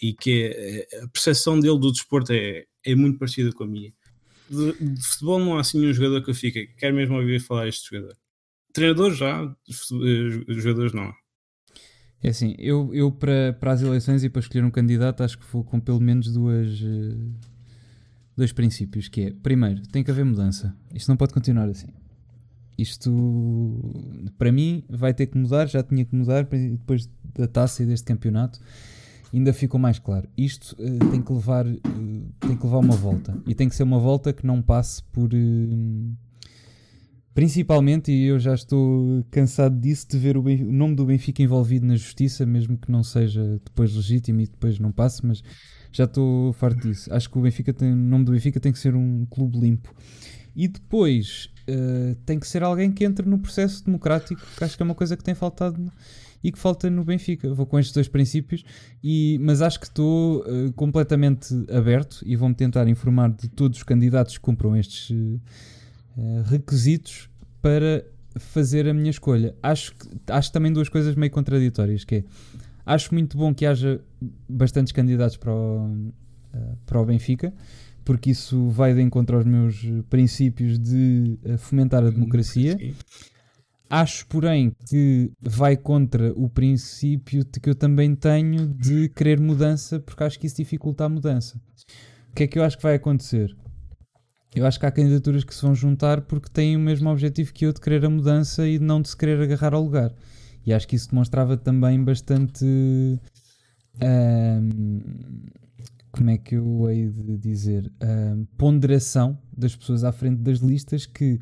e que a percepção dele do desporto é muito parecida com a minha. De futebol não há assim nenhum jogador que eu fique, quero mesmo ouvir falar este jogador. Treinador já, jogadores não. É assim, eu para as eleições e para escolher um candidato acho que vou com pelo menos dois princípios, que é, primeiro, tem que haver mudança. Isto não pode continuar assim. Isto, para mim, vai ter que mudar, já tinha que mudar, depois da taça e deste campeonato ainda ficou mais claro. Isto tem que levar uma volta, e tem que ser uma volta que não passe por... Principalmente, e eu já estou cansado disso, de ver o nome do Benfica envolvido na justiça, mesmo que não seja depois legítimo e depois não passe, mas já estou farto disso. Acho que o nome do Benfica tem que ser um clube limpo. E depois tem que ser alguém que entre no processo democrático, que acho que é uma coisa que tem faltado e que falta no Benfica. Vou com estes dois princípios, mas acho que estou completamente aberto e vou-me tentar informar de todos os candidatos que cumpram estes... requisitos para fazer a minha escolha. Acho também duas coisas meio contraditórias, que é, acho muito bom que haja bastantes candidatos para o Benfica, porque isso vai de encontro aos meus princípios de fomentar a democracia. Acho, porém, que vai contra o princípio que eu também tenho de querer mudança, porque acho que isso dificulta a mudança. O que é que eu acho que vai acontecer? Eu acho que há candidaturas que se vão juntar porque têm o mesmo objetivo que eu, de querer a mudança e de não de se querer agarrar ao lugar. E acho que isso demonstrava também bastante... como é que eu hei de dizer? Ponderação das pessoas à frente das listas, que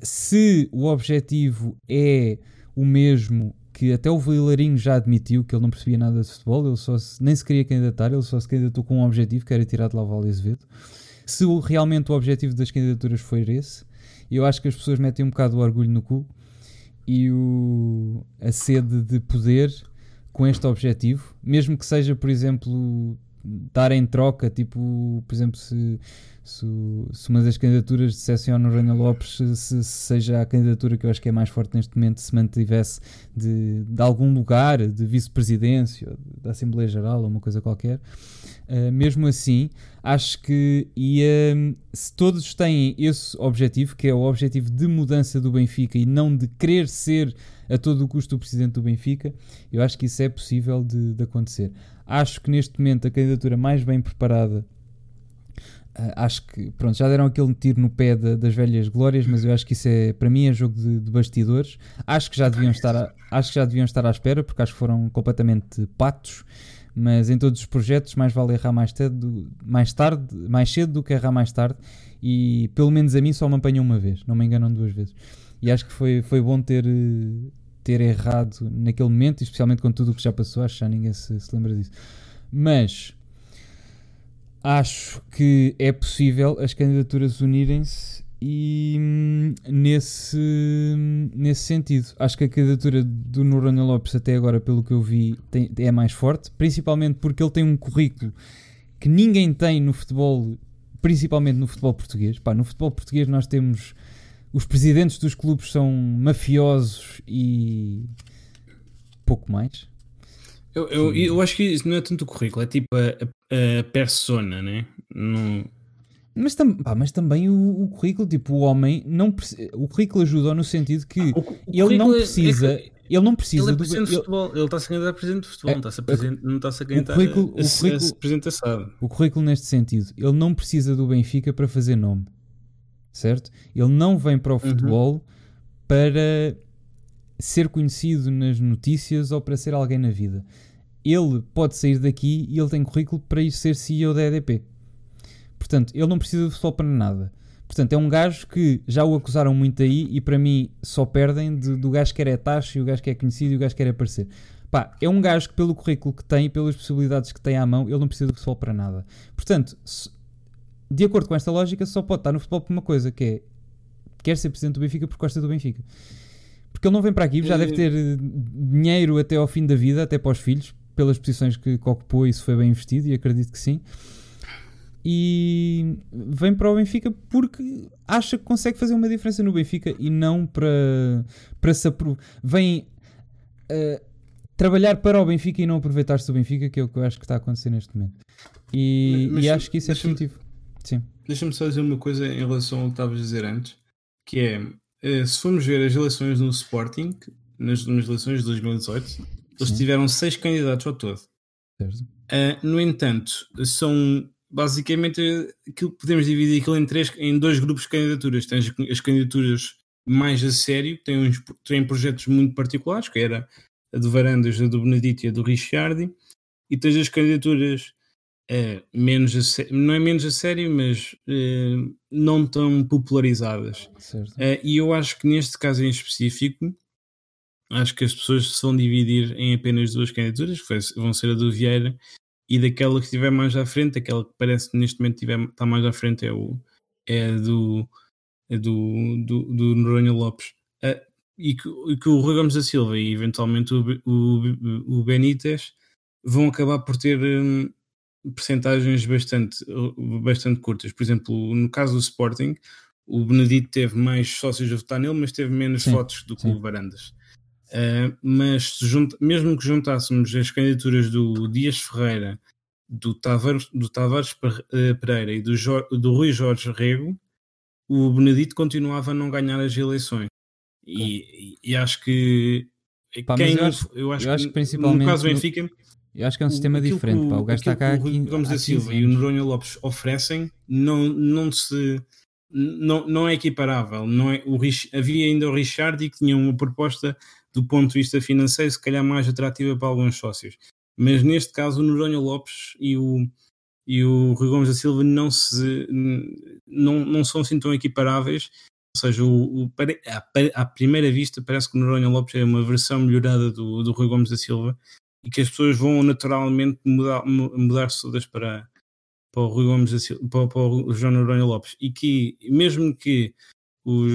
se o objetivo é o mesmo, que até o Vilarinho já admitiu que ele não percebia nada de futebol, ele nem se queria candidatar, ele só se candidatou com um objetivo, que era tirar de lá o Vale Azevedo. Se realmente o objetivo das candidaturas foi esse, eu acho que as pessoas metem um bocado o orgulho no cu e a sede de poder com este objetivo, mesmo que seja, por exemplo, dar em troca, tipo, por exemplo, se uma das candidaturas de Sérgio Noronha Lopes, se seja a candidatura que eu acho que é mais forte neste momento, se mantivesse de algum lugar, de vice-presidência, da Assembleia Geral ou uma coisa qualquer, mesmo assim, acho que se todos têm esse objetivo, que é o objetivo de mudança do Benfica e não de querer ser a todo o custo o presidente do Benfica, eu acho que isso é possível de acontecer. Acho que neste momento a candidatura mais bem preparada acho que, pronto, já deram aquele tiro no pé das velhas glórias, mas eu acho que isso é, para mim, é jogo de bastidores. Acho que já deviam estar à espera, porque acho que foram completamente patos, mas em todos os projetos mais vale errar mais cedo do que errar mais tarde, e pelo menos a mim só me apanham uma vez, não me enganam duas vezes, e acho que foi bom ter errado naquele momento, especialmente com tudo o que já passou. Acho que já ninguém se lembra disso, mas acho que é possível as candidaturas unirem-se, e nesse sentido acho que a candidatura do Noronha Lopes, até agora, pelo que eu vi, é mais forte, principalmente porque ele tem um currículo que ninguém tem no futebol, principalmente no futebol português. Pá, no futebol português nós temos... Os presidentes dos clubes são mafiosos e pouco mais. Eu acho que isso não é tanto o currículo, é tipo a persona, né? Não... Mas também o currículo, tipo, o homem não... O currículo ajuda no sentido que ele não precisa... Ele não precisa... Ele é presidente de futebol. Ele está-se a candidatar a presidente de futebol. Não está-se a candidatar a presidente assado. O currículo, neste sentido, ele não precisa do Benfica para fazer nome. Certo? Ele não vem para o futebol para ser conhecido nas notícias ou para ser alguém na vida. Ele pode sair daqui e ele tem currículo para ir ser CEO da EDP. Portanto, ele não precisa do futebol para nada. Portanto, é um gajo que já o acusaram muito aí, e para mim só perdem do gajo que era taxa, e o gajo que é conhecido, e o gajo que era aparecer. Pá, é um gajo que, pelo currículo que tem e pelas possibilidades que tem à mão, ele não precisa do futebol para nada. Portanto, de acordo com esta lógica, só pode estar no futebol por uma coisa, que é: quer ser presidente do Benfica porque gosta do Benfica. Porque ele não vem para aqui, já deve ter dinheiro até ao fim da vida, até para os filhos, pelas posições que ocupou, isso foi bem investido, e acredito que sim. E vem para o Benfica porque acha que consegue fazer uma diferença no Benfica, e não para se vem trabalhar para o Benfica e não aproveitar-se do Benfica, que é o que eu acho que está a acontecer neste momento. E acho que isso é positivo. Sim. Deixa-me só dizer uma coisa em relação ao que estavas a dizer antes, que é, se formos ver as eleições no Sporting, nas eleições de 2018, eles tiveram 6 candidatos ao todo. Certo. No entanto, são basicamente aquilo, podemos dividir aquilo em 2 grupos de candidaturas. Tens as candidaturas mais a sério, que têm projetos muito particulares, que era a do Varandas, a do Benedito e a do Ricciardi, e tens as candidaturas... não é menos a sério, mas não tão popularizadas. E eu acho que neste caso em específico, acho que as pessoas se vão dividir em apenas 2 candidaturas, que vão ser a do Vieira e daquela que estiver mais à frente. Aquela que parece que neste momento está mais à frente é do Noronha Lopes, e que o Rui Gomes da Silva e eventualmente o Benítez vão acabar por ter percentagens bastante curtas. Por exemplo, no caso do Sporting, o Benedito teve mais sócios a votar nele, mas teve menos votos do que o Varandas. Mas mesmo que juntássemos as candidaturas do Dias Ferreira, do Tavares Pereira e do Rui Jorge Rego, o Benedito continuava a não ganhar as eleições. E acho que... Pá, eu acho que principalmente no caso do Benfica... Eu acho que é um sistema diferente, pá. O gajo está cá. O Rui Gomes da Silva e o Noronha Lopes oferecem não é equiparável. Não é, havia ainda o Ricciardi, que tinha uma proposta do ponto de vista financeiro se calhar mais atrativa para alguns sócios, mas neste caso o Noronha Lopes e o Rui Gomes da Silva não são assim tão equiparáveis. Ou seja, à primeira vista parece que o Noronha Lopes é uma versão melhorada do Rui Gomes da Silva, e que as pessoas vão naturalmente mudar-se todas para o Rui Gomes da Silva, para o João Noronha Lopes, e que mesmo que o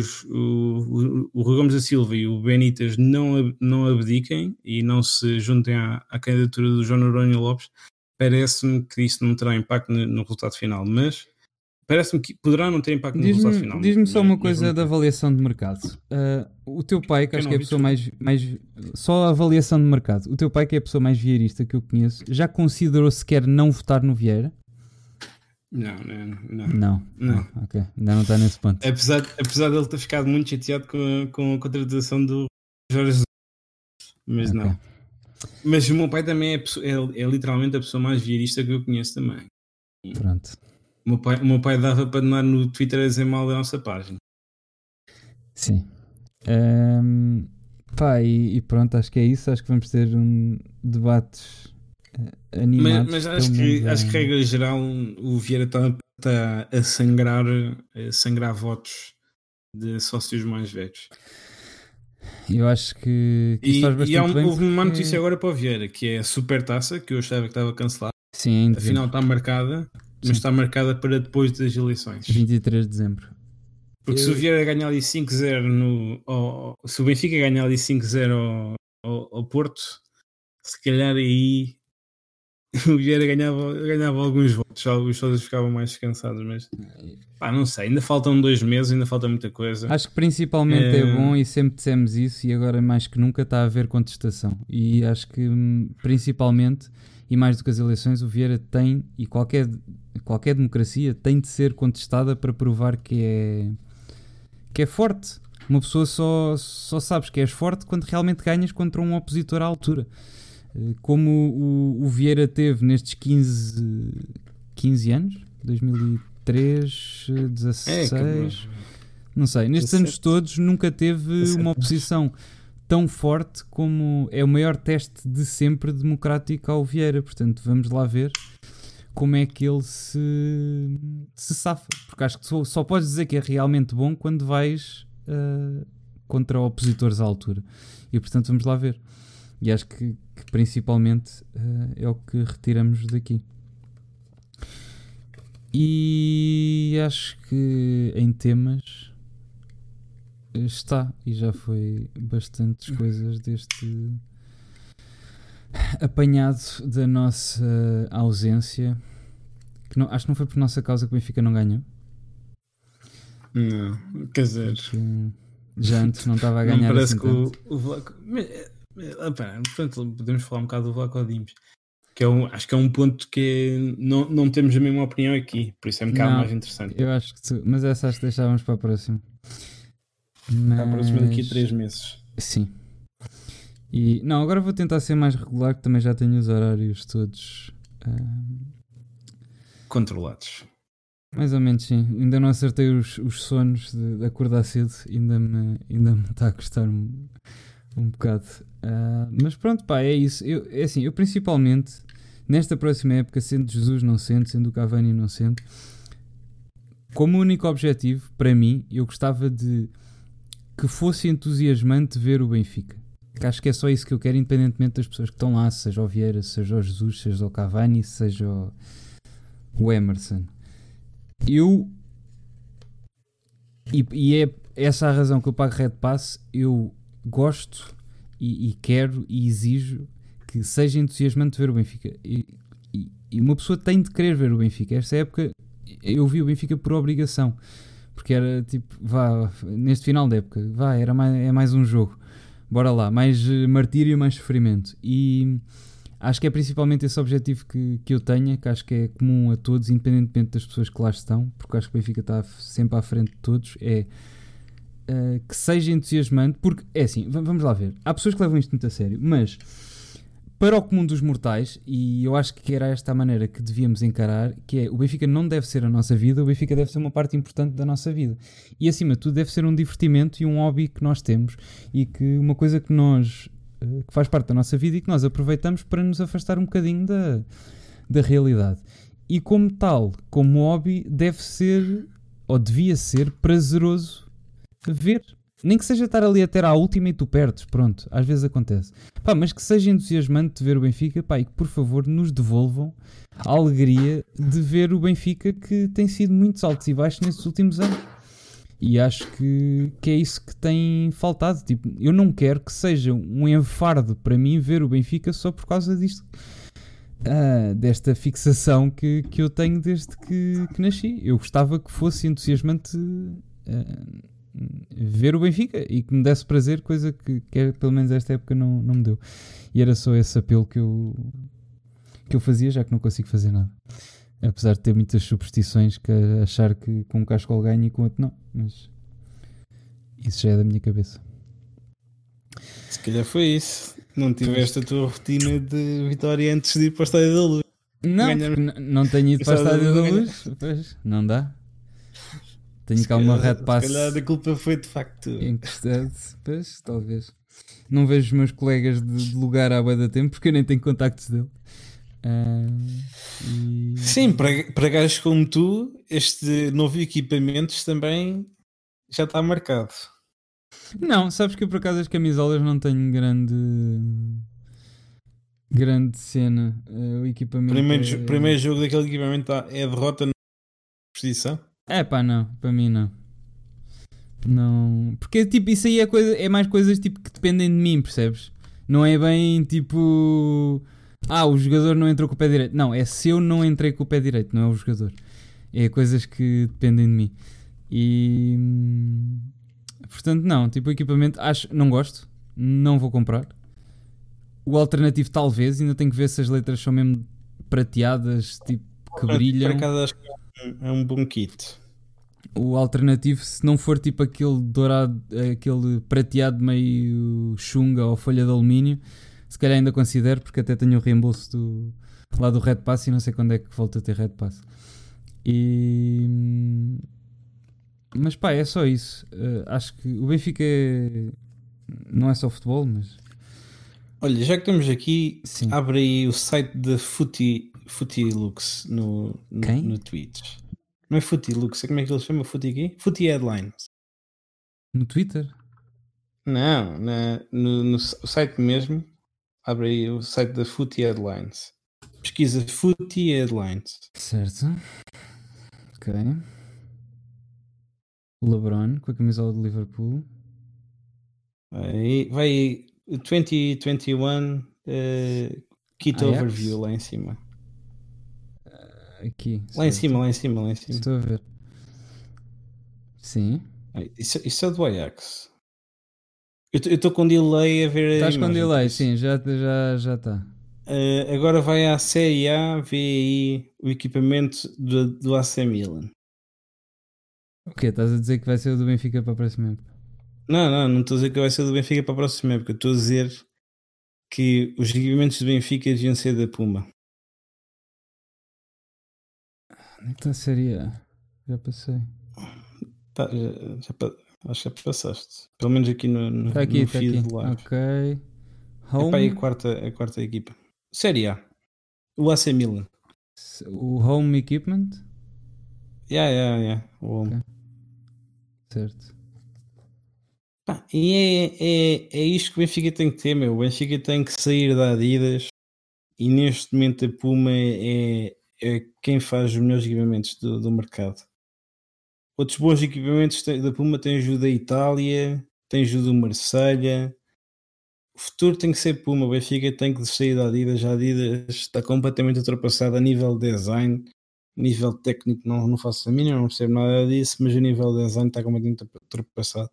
Rui Gomes da Silva e o Benítez não abdiquem e não se juntem à candidatura do João Noronha Lopes, parece-me que isso não terá impacto no resultado final, mas parece-me que poderá não ter impacto no resultado final. Diz-me só uma coisa da avaliação de mercado. O teu pai, que acho que é a pessoa mais... Só a avaliação de mercado. O teu pai, que é a pessoa mais vieirista que eu conheço, já considerou sequer não votar no Vieira? Não. Ok, ainda não está nesse ponto. Apesar de ele ter ficado muito chateado com a contratação do Jorge Jesus. Mas okay. Não. Mas o meu pai também é literalmente a pessoa mais vieirista que eu conheço também. Pronto. O meu pai dava para andar no Twitter a dizer mal da nossa página. Sim. E pronto, acho que é isso. Acho que vamos ter debates animados. Mas acho que regra geral, o Vieira está a sangrar votos de sócios mais velhos. Eu acho que isso faz bastante bem. Houve uma notícia agora para o Vieira, que é a Supertaça, que eu achava que estava cancelada. Sim, afinal está marcada, mas está marcada para depois das eleições. 23 de dezembro. Porque se o Vieira ganhar ali 5-0 se o Benfica ganhar ali 5-0 ao Porto, se calhar aí o Vieira ganhava alguns votos, alguns todos ficavam mais descansados, mas não sei, ainda faltam 2 meses, ainda falta muita coisa. Acho que principalmente é bom, e sempre dissemos isso, e agora mais que nunca está a haver contestação, e acho que principalmente, e mais do que as eleições, o Vieira tem, e qualquer democracia tem de ser contestada para provar que é forte. Uma pessoa só sabes que és forte quando realmente ganhas contra um opositor à altura, como o Vieira teve nestes 15 anos, 2003, 16, não sei, nestes 17. Anos todos nunca teve 17. Uma oposição tão forte, como é o maior teste de sempre democrático ao Vieira. Portanto, vamos lá ver como é que ele se safa, porque acho que só podes dizer que é realmente bom quando vais contra opositores à altura, e portanto vamos lá ver. E acho que principalmente é o que retiramos daqui. E acho que em temas está, e já foi bastantes coisas deste apanhado da nossa ausência, que não, acho que não foi por nossa causa que o Benfica não ganhou. Não, quer dizer, porque já antes não estava a ganhar. Não parece assim que o Vlaco... Portanto, podemos falar um bocado do Vlachodimos, que acho que é um ponto que não temos a mesma opinião aqui, por isso é um bocado mais interessante. Eu acho que mas essa acho que deixávamos para a próxima. Para a próxima daqui a 3 meses. Sim. E não, agora vou tentar ser mais regular, que também já tenho os horários todos controlados. Mais ou menos, sim. Ainda não acertei os sonos de acordar cedo, ainda me está a custar um bocado, mas pronto, é isso. Eu principalmente nesta próxima época, sendo Jesus não sendo o Cavani não sendo, como único objetivo para mim, eu gostava de que fosse entusiasmante ver o Benfica, que acho que é só isso que eu quero, independentemente das pessoas que estão lá, seja o Vieira, seja o Jesus, seja o Cavani, seja o Emerson. E é essa a razão que eu pago Red Pass. Eu gosto e quero e exijo que seja entusiasmante ver o Benfica, e uma pessoa tem de querer ver o Benfica. Esta época eu vi o Benfica por obrigação, porque era tipo, neste final da época, é mais um jogo, bora lá, mais martírio, mais sofrimento. E acho que é principalmente esse objetivo que eu tenho, que acho que é comum a todos, independentemente das pessoas que lá estão, porque acho que o Benfica está sempre à frente de todos, que seja entusiasmante, porque é assim, vamos lá ver, há pessoas que levam isto muito a sério, mas para o comum dos mortais, e eu acho que era esta a maneira que devíamos encarar, que é, o Benfica não deve ser a nossa vida, o Benfica deve ser uma parte importante da nossa vida, e acima de tudo deve ser um divertimento e um hobby que nós temos, e que uma coisa que nós, que faz parte da nossa vida e que nós aproveitamos para nos afastar um bocadinho da realidade, e como tal, como hobby, deve ser, ou devia ser, prazeroso ver, nem que seja estar ali até à última e tu perdes, pronto, às vezes acontece, mas que seja entusiasmante de ver o Benfica, e que por favor nos devolvam a alegria de ver o Benfica, que tem sido muitos altos e baixos nestes últimos anos, e acho que é isso que tem faltado. Tipo, eu não quero que seja um enfardo para mim ver o Benfica só por causa disto, desta fixação que eu tenho desde que nasci. Eu gostava que fosse entusiasmante ver o Benfica e que me desse prazer, coisa que pelo menos esta época não me deu, e era só esse apelo que eu fazia, já que não consigo fazer nada, apesar de ter muitas superstições, que achar que com um casco ganho e com outro não, mas isso já é da minha cabeça. Se calhar foi isso, não tiveste a tua rotina de vitória antes de ir para o Estádio da Luz. Não, não tenho ido para o Estádio da Luz, pois, não dá. Tenho cá uma red pass. Se calhar a culpa foi de facto encostado, pois, talvez. Não vejo os meus colegas de lugar à bué da tempo, porque eu nem tenho contactos dele. Sim, para gajos como tu, este novo equipamentos também já está marcado. Não, sabes que eu por acaso as camisolas não tenho grande cena. O equipamento primeiro jogo daquele equipamento é a derrota na posição. É pá, não, para mim não, porque tipo, isso aí é mais coisas tipo que dependem de mim, percebes? Não é bem tipo, o jogador não entrou com o pé direito. Não, é se eu não entrei com o pé direito, não é o jogador. É coisas que dependem de mim. E portanto não, tipo o equipamento acho, não gosto, não vou comprar. O alternativo talvez, ainda tenho que ver se as letras são mesmo prateadas, tipo que brilham. Para cada... É um bom kit. O alternativo, se não for tipo aquele dourado, aquele prateado meio chunga ou folha de alumínio, se calhar ainda considero, porque até tenho o reembolso lá do Red Pass e não sei quando é que volto a ter Red Pass. Mas pá, é só isso. Acho que o Benfica não é só futebol, mas... Olha, já que estamos aqui, sim, abre aí o site da Footilux no Twitter. Não é Footilux, como é que ele chama? Footy aqui? Footy Headlines. No Twitter? Não, no site mesmo. Abre aí o site da Footy Headlines. Pesquisa Footy Headlines. Certo. Ok. LeBron com a camisola do Liverpool. Vai 2021 kit overview lá em cima. Aqui. Lá em cima. Estou a ver. Sim. Isso é do Ajax. Eu estou com delay a ver. Estás com delay, sim, já está. Agora vai à Série A, vê aí o equipamento do AC Milan. O quê? Estás a dizer que vai ser o do Benfica para a próxima época? Não estou a dizer que vai ser do Benfica para a próxima época. Estou a dizer que os equipamentos do Benfica deviam ser da Puma. Onde é que está a Série A? Já passei. Tá, acho que já passaste. Pelo menos aqui no feed do lado. Ok. Home. É para aí a quarta equipa. Série A. O AC Milan. O Home Equipment? Yeah. O Home. Okay. Certo. E é isto que o Benfica tem que ter, meu. O Benfica tem que sair da Adidas e neste momento a Puma é quem faz os melhores equipamentos do mercado. Outros bons equipamentos da Puma têm ajuda da Itália, têm ajuda do Marselha. O futuro tem que ser Puma. O Benfica tem que sair da Adidas. A Adidas está completamente ultrapassada a nível de design. A nível técnico não faço a mínima, não percebo nada disso, mas a nível de design está completamente ultrapassado.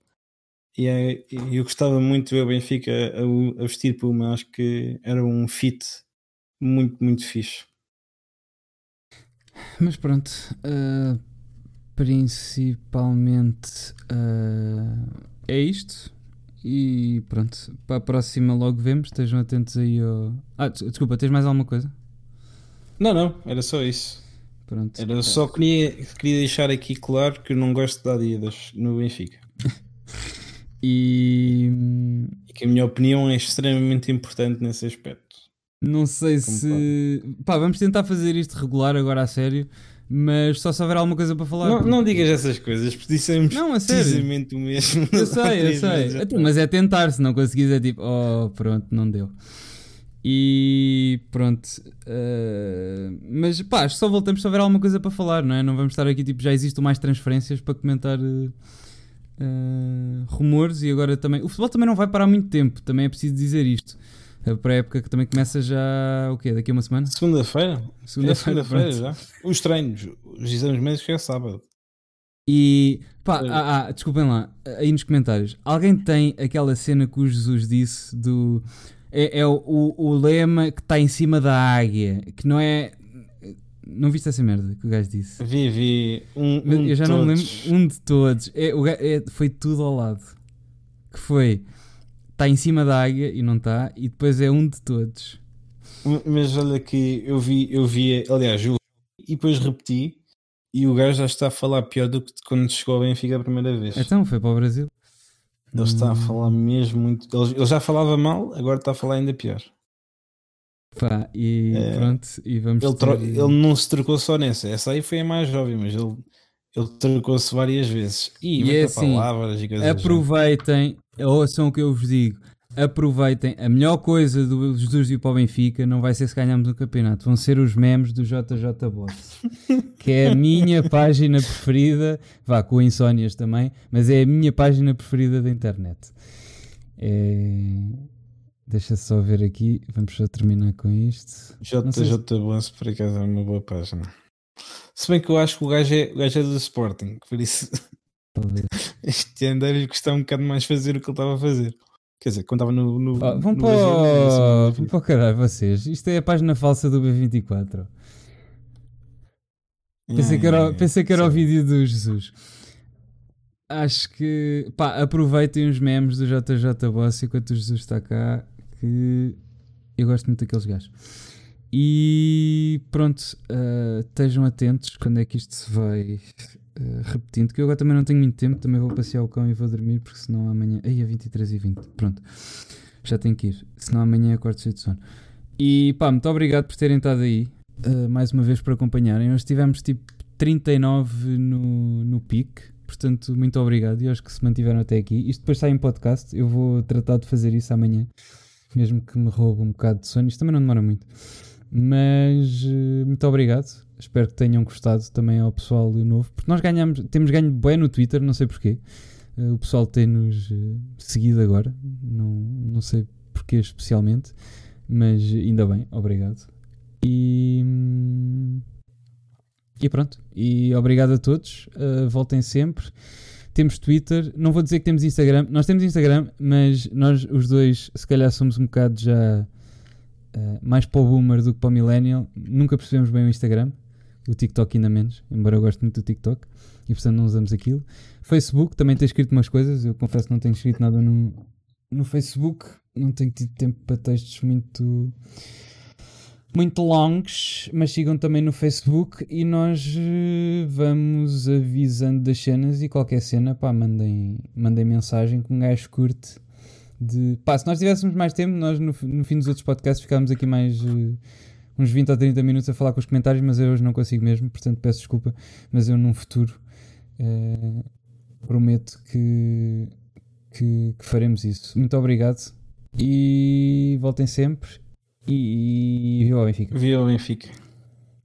E eu gostava muito de ver o Benfica a vestir Puma, acho que era um fit muito, muito fixe. Mas pronto, principalmente é isto. E pronto, para a próxima logo vemos, estejam atentos aí ao... desculpa, tens mais alguma coisa? Não, era só isso. Pronto, era só queria deixar aqui claro que eu não gosto de Adidas no Benfica. E que a minha opinião é extremamente importante nesse aspecto. Não sei como se... Pá, vamos tentar fazer isto regular agora a sério, mas só se houver alguma coisa para falar... Não digas essas coisas, porque dissemos precisamente o mesmo. Eu sei. Mas é tentar, se não conseguires é tipo... pronto, não deu. E pronto. Mas pá, só voltamos se houver alguma coisa para falar, não é? Não vamos estar aqui tipo, já existem mais transferências para comentar... rumores. E agora também o futebol também não vai parar muito tempo, também é preciso dizer isto, para a época que também começa já o quê? Daqui a uma semana? Segunda-feira já. Os treinos, os exames médicos é sábado. E pá, desculpem lá, aí nos comentários alguém tem aquela cena que o Jesus disse do... é o lema que está em cima da águia, que não é... Não viste essa merda que o gajo disse? Vi. Eu já não me lembro. Um de todos. Foi tudo ao lado. Que foi... Está em cima da águia e não está. E depois é um de todos. Mas olha que eu vi, aliás, eu vi e depois repeti, e o gajo já está a falar pior do que quando chegou ao Benfica a primeira vez. Então foi para o Brasil. Ele está a falar mesmo muito. Ele já falava mal, agora está a falar ainda pior. Pá, e pronto, e vamos ele não se trocou só nessa. Essa aí foi a mais óbvia, mas ele trocou-se várias vezes. E é assim, palavras e coisas. Aproveitem, ouçam o que eu vos digo. Aproveitem, a melhor coisa do Jesus ir para o Benfica não vai ser se ganharmos um campeonato, vão ser os memes do JJ Boss, que é a minha página preferida, vá com insónias também, mas é a minha página preferida da internet. Deixa só ver aqui, vamos só terminar com isto. JJ Boss por acaso é uma boa página, se bem que eu acho que o gajo é do Sporting, por isso este ano deve gostar um bocado mais fazer o que ele estava a fazer. Quer dizer, quando estava no vão para o caralho vocês. Isto é a página falsa do B24. Pensei que era o vídeo do Jesus. Acho que... Pá, aproveitem os memes do JJ Boss enquanto o Jesus está cá, que eu gosto muito daqueles gajos. E pronto, estejam atentos quando é que isto se vai... repetindo, que eu agora também não tenho muito tempo, também vou passear o cão e vou dormir, porque senão amanhã... Aí é 23h20, pronto, já tenho que ir, senão amanhã acordo cheio de sono. E pá, muito obrigado por terem estado aí, mais uma vez, por acompanharem. Hoje tivemos tipo 39 no pique, portanto muito obrigado, e aos que se mantiveram até aqui. Isto depois sai em podcast, eu vou tratar de fazer isso amanhã, mesmo que me roube um bocado de sono, isto também não demora muito, mas muito obrigado. Espero que tenham gostado também ao pessoal novo, porque nós temos ganho bué no Twitter, não sei porquê. O pessoal tem-nos seguido agora, não sei porquê especialmente, mas ainda bem, obrigado. E pronto, e obrigado a todos, voltem sempre. Temos Twitter, não vou dizer que temos Instagram, nós temos Instagram, mas nós os dois se calhar somos um bocado já mais para o boomer do que para o millennial, nunca percebemos bem o Instagram. O TikTok ainda menos, embora eu goste muito do TikTok e portanto não usamos aquilo. Facebook, também tem escrito umas coisas, eu confesso que não tenho escrito nada no Facebook, não tenho tido tempo para textos muito, muito longos, mas sigam também no Facebook e nós vamos avisando das cenas, e qualquer cena, pá, mandem mensagem que um gajo curte. Pá, se nós tivéssemos mais tempo, nós no fim dos outros podcasts ficávamos aqui mais... uns 20 ou 30 minutos a falar com os comentários, mas eu hoje não consigo mesmo, portanto peço desculpa, mas eu num futuro prometo que faremos isso. Muito obrigado e voltem sempre e viva o Benfica. Viva o Benfica.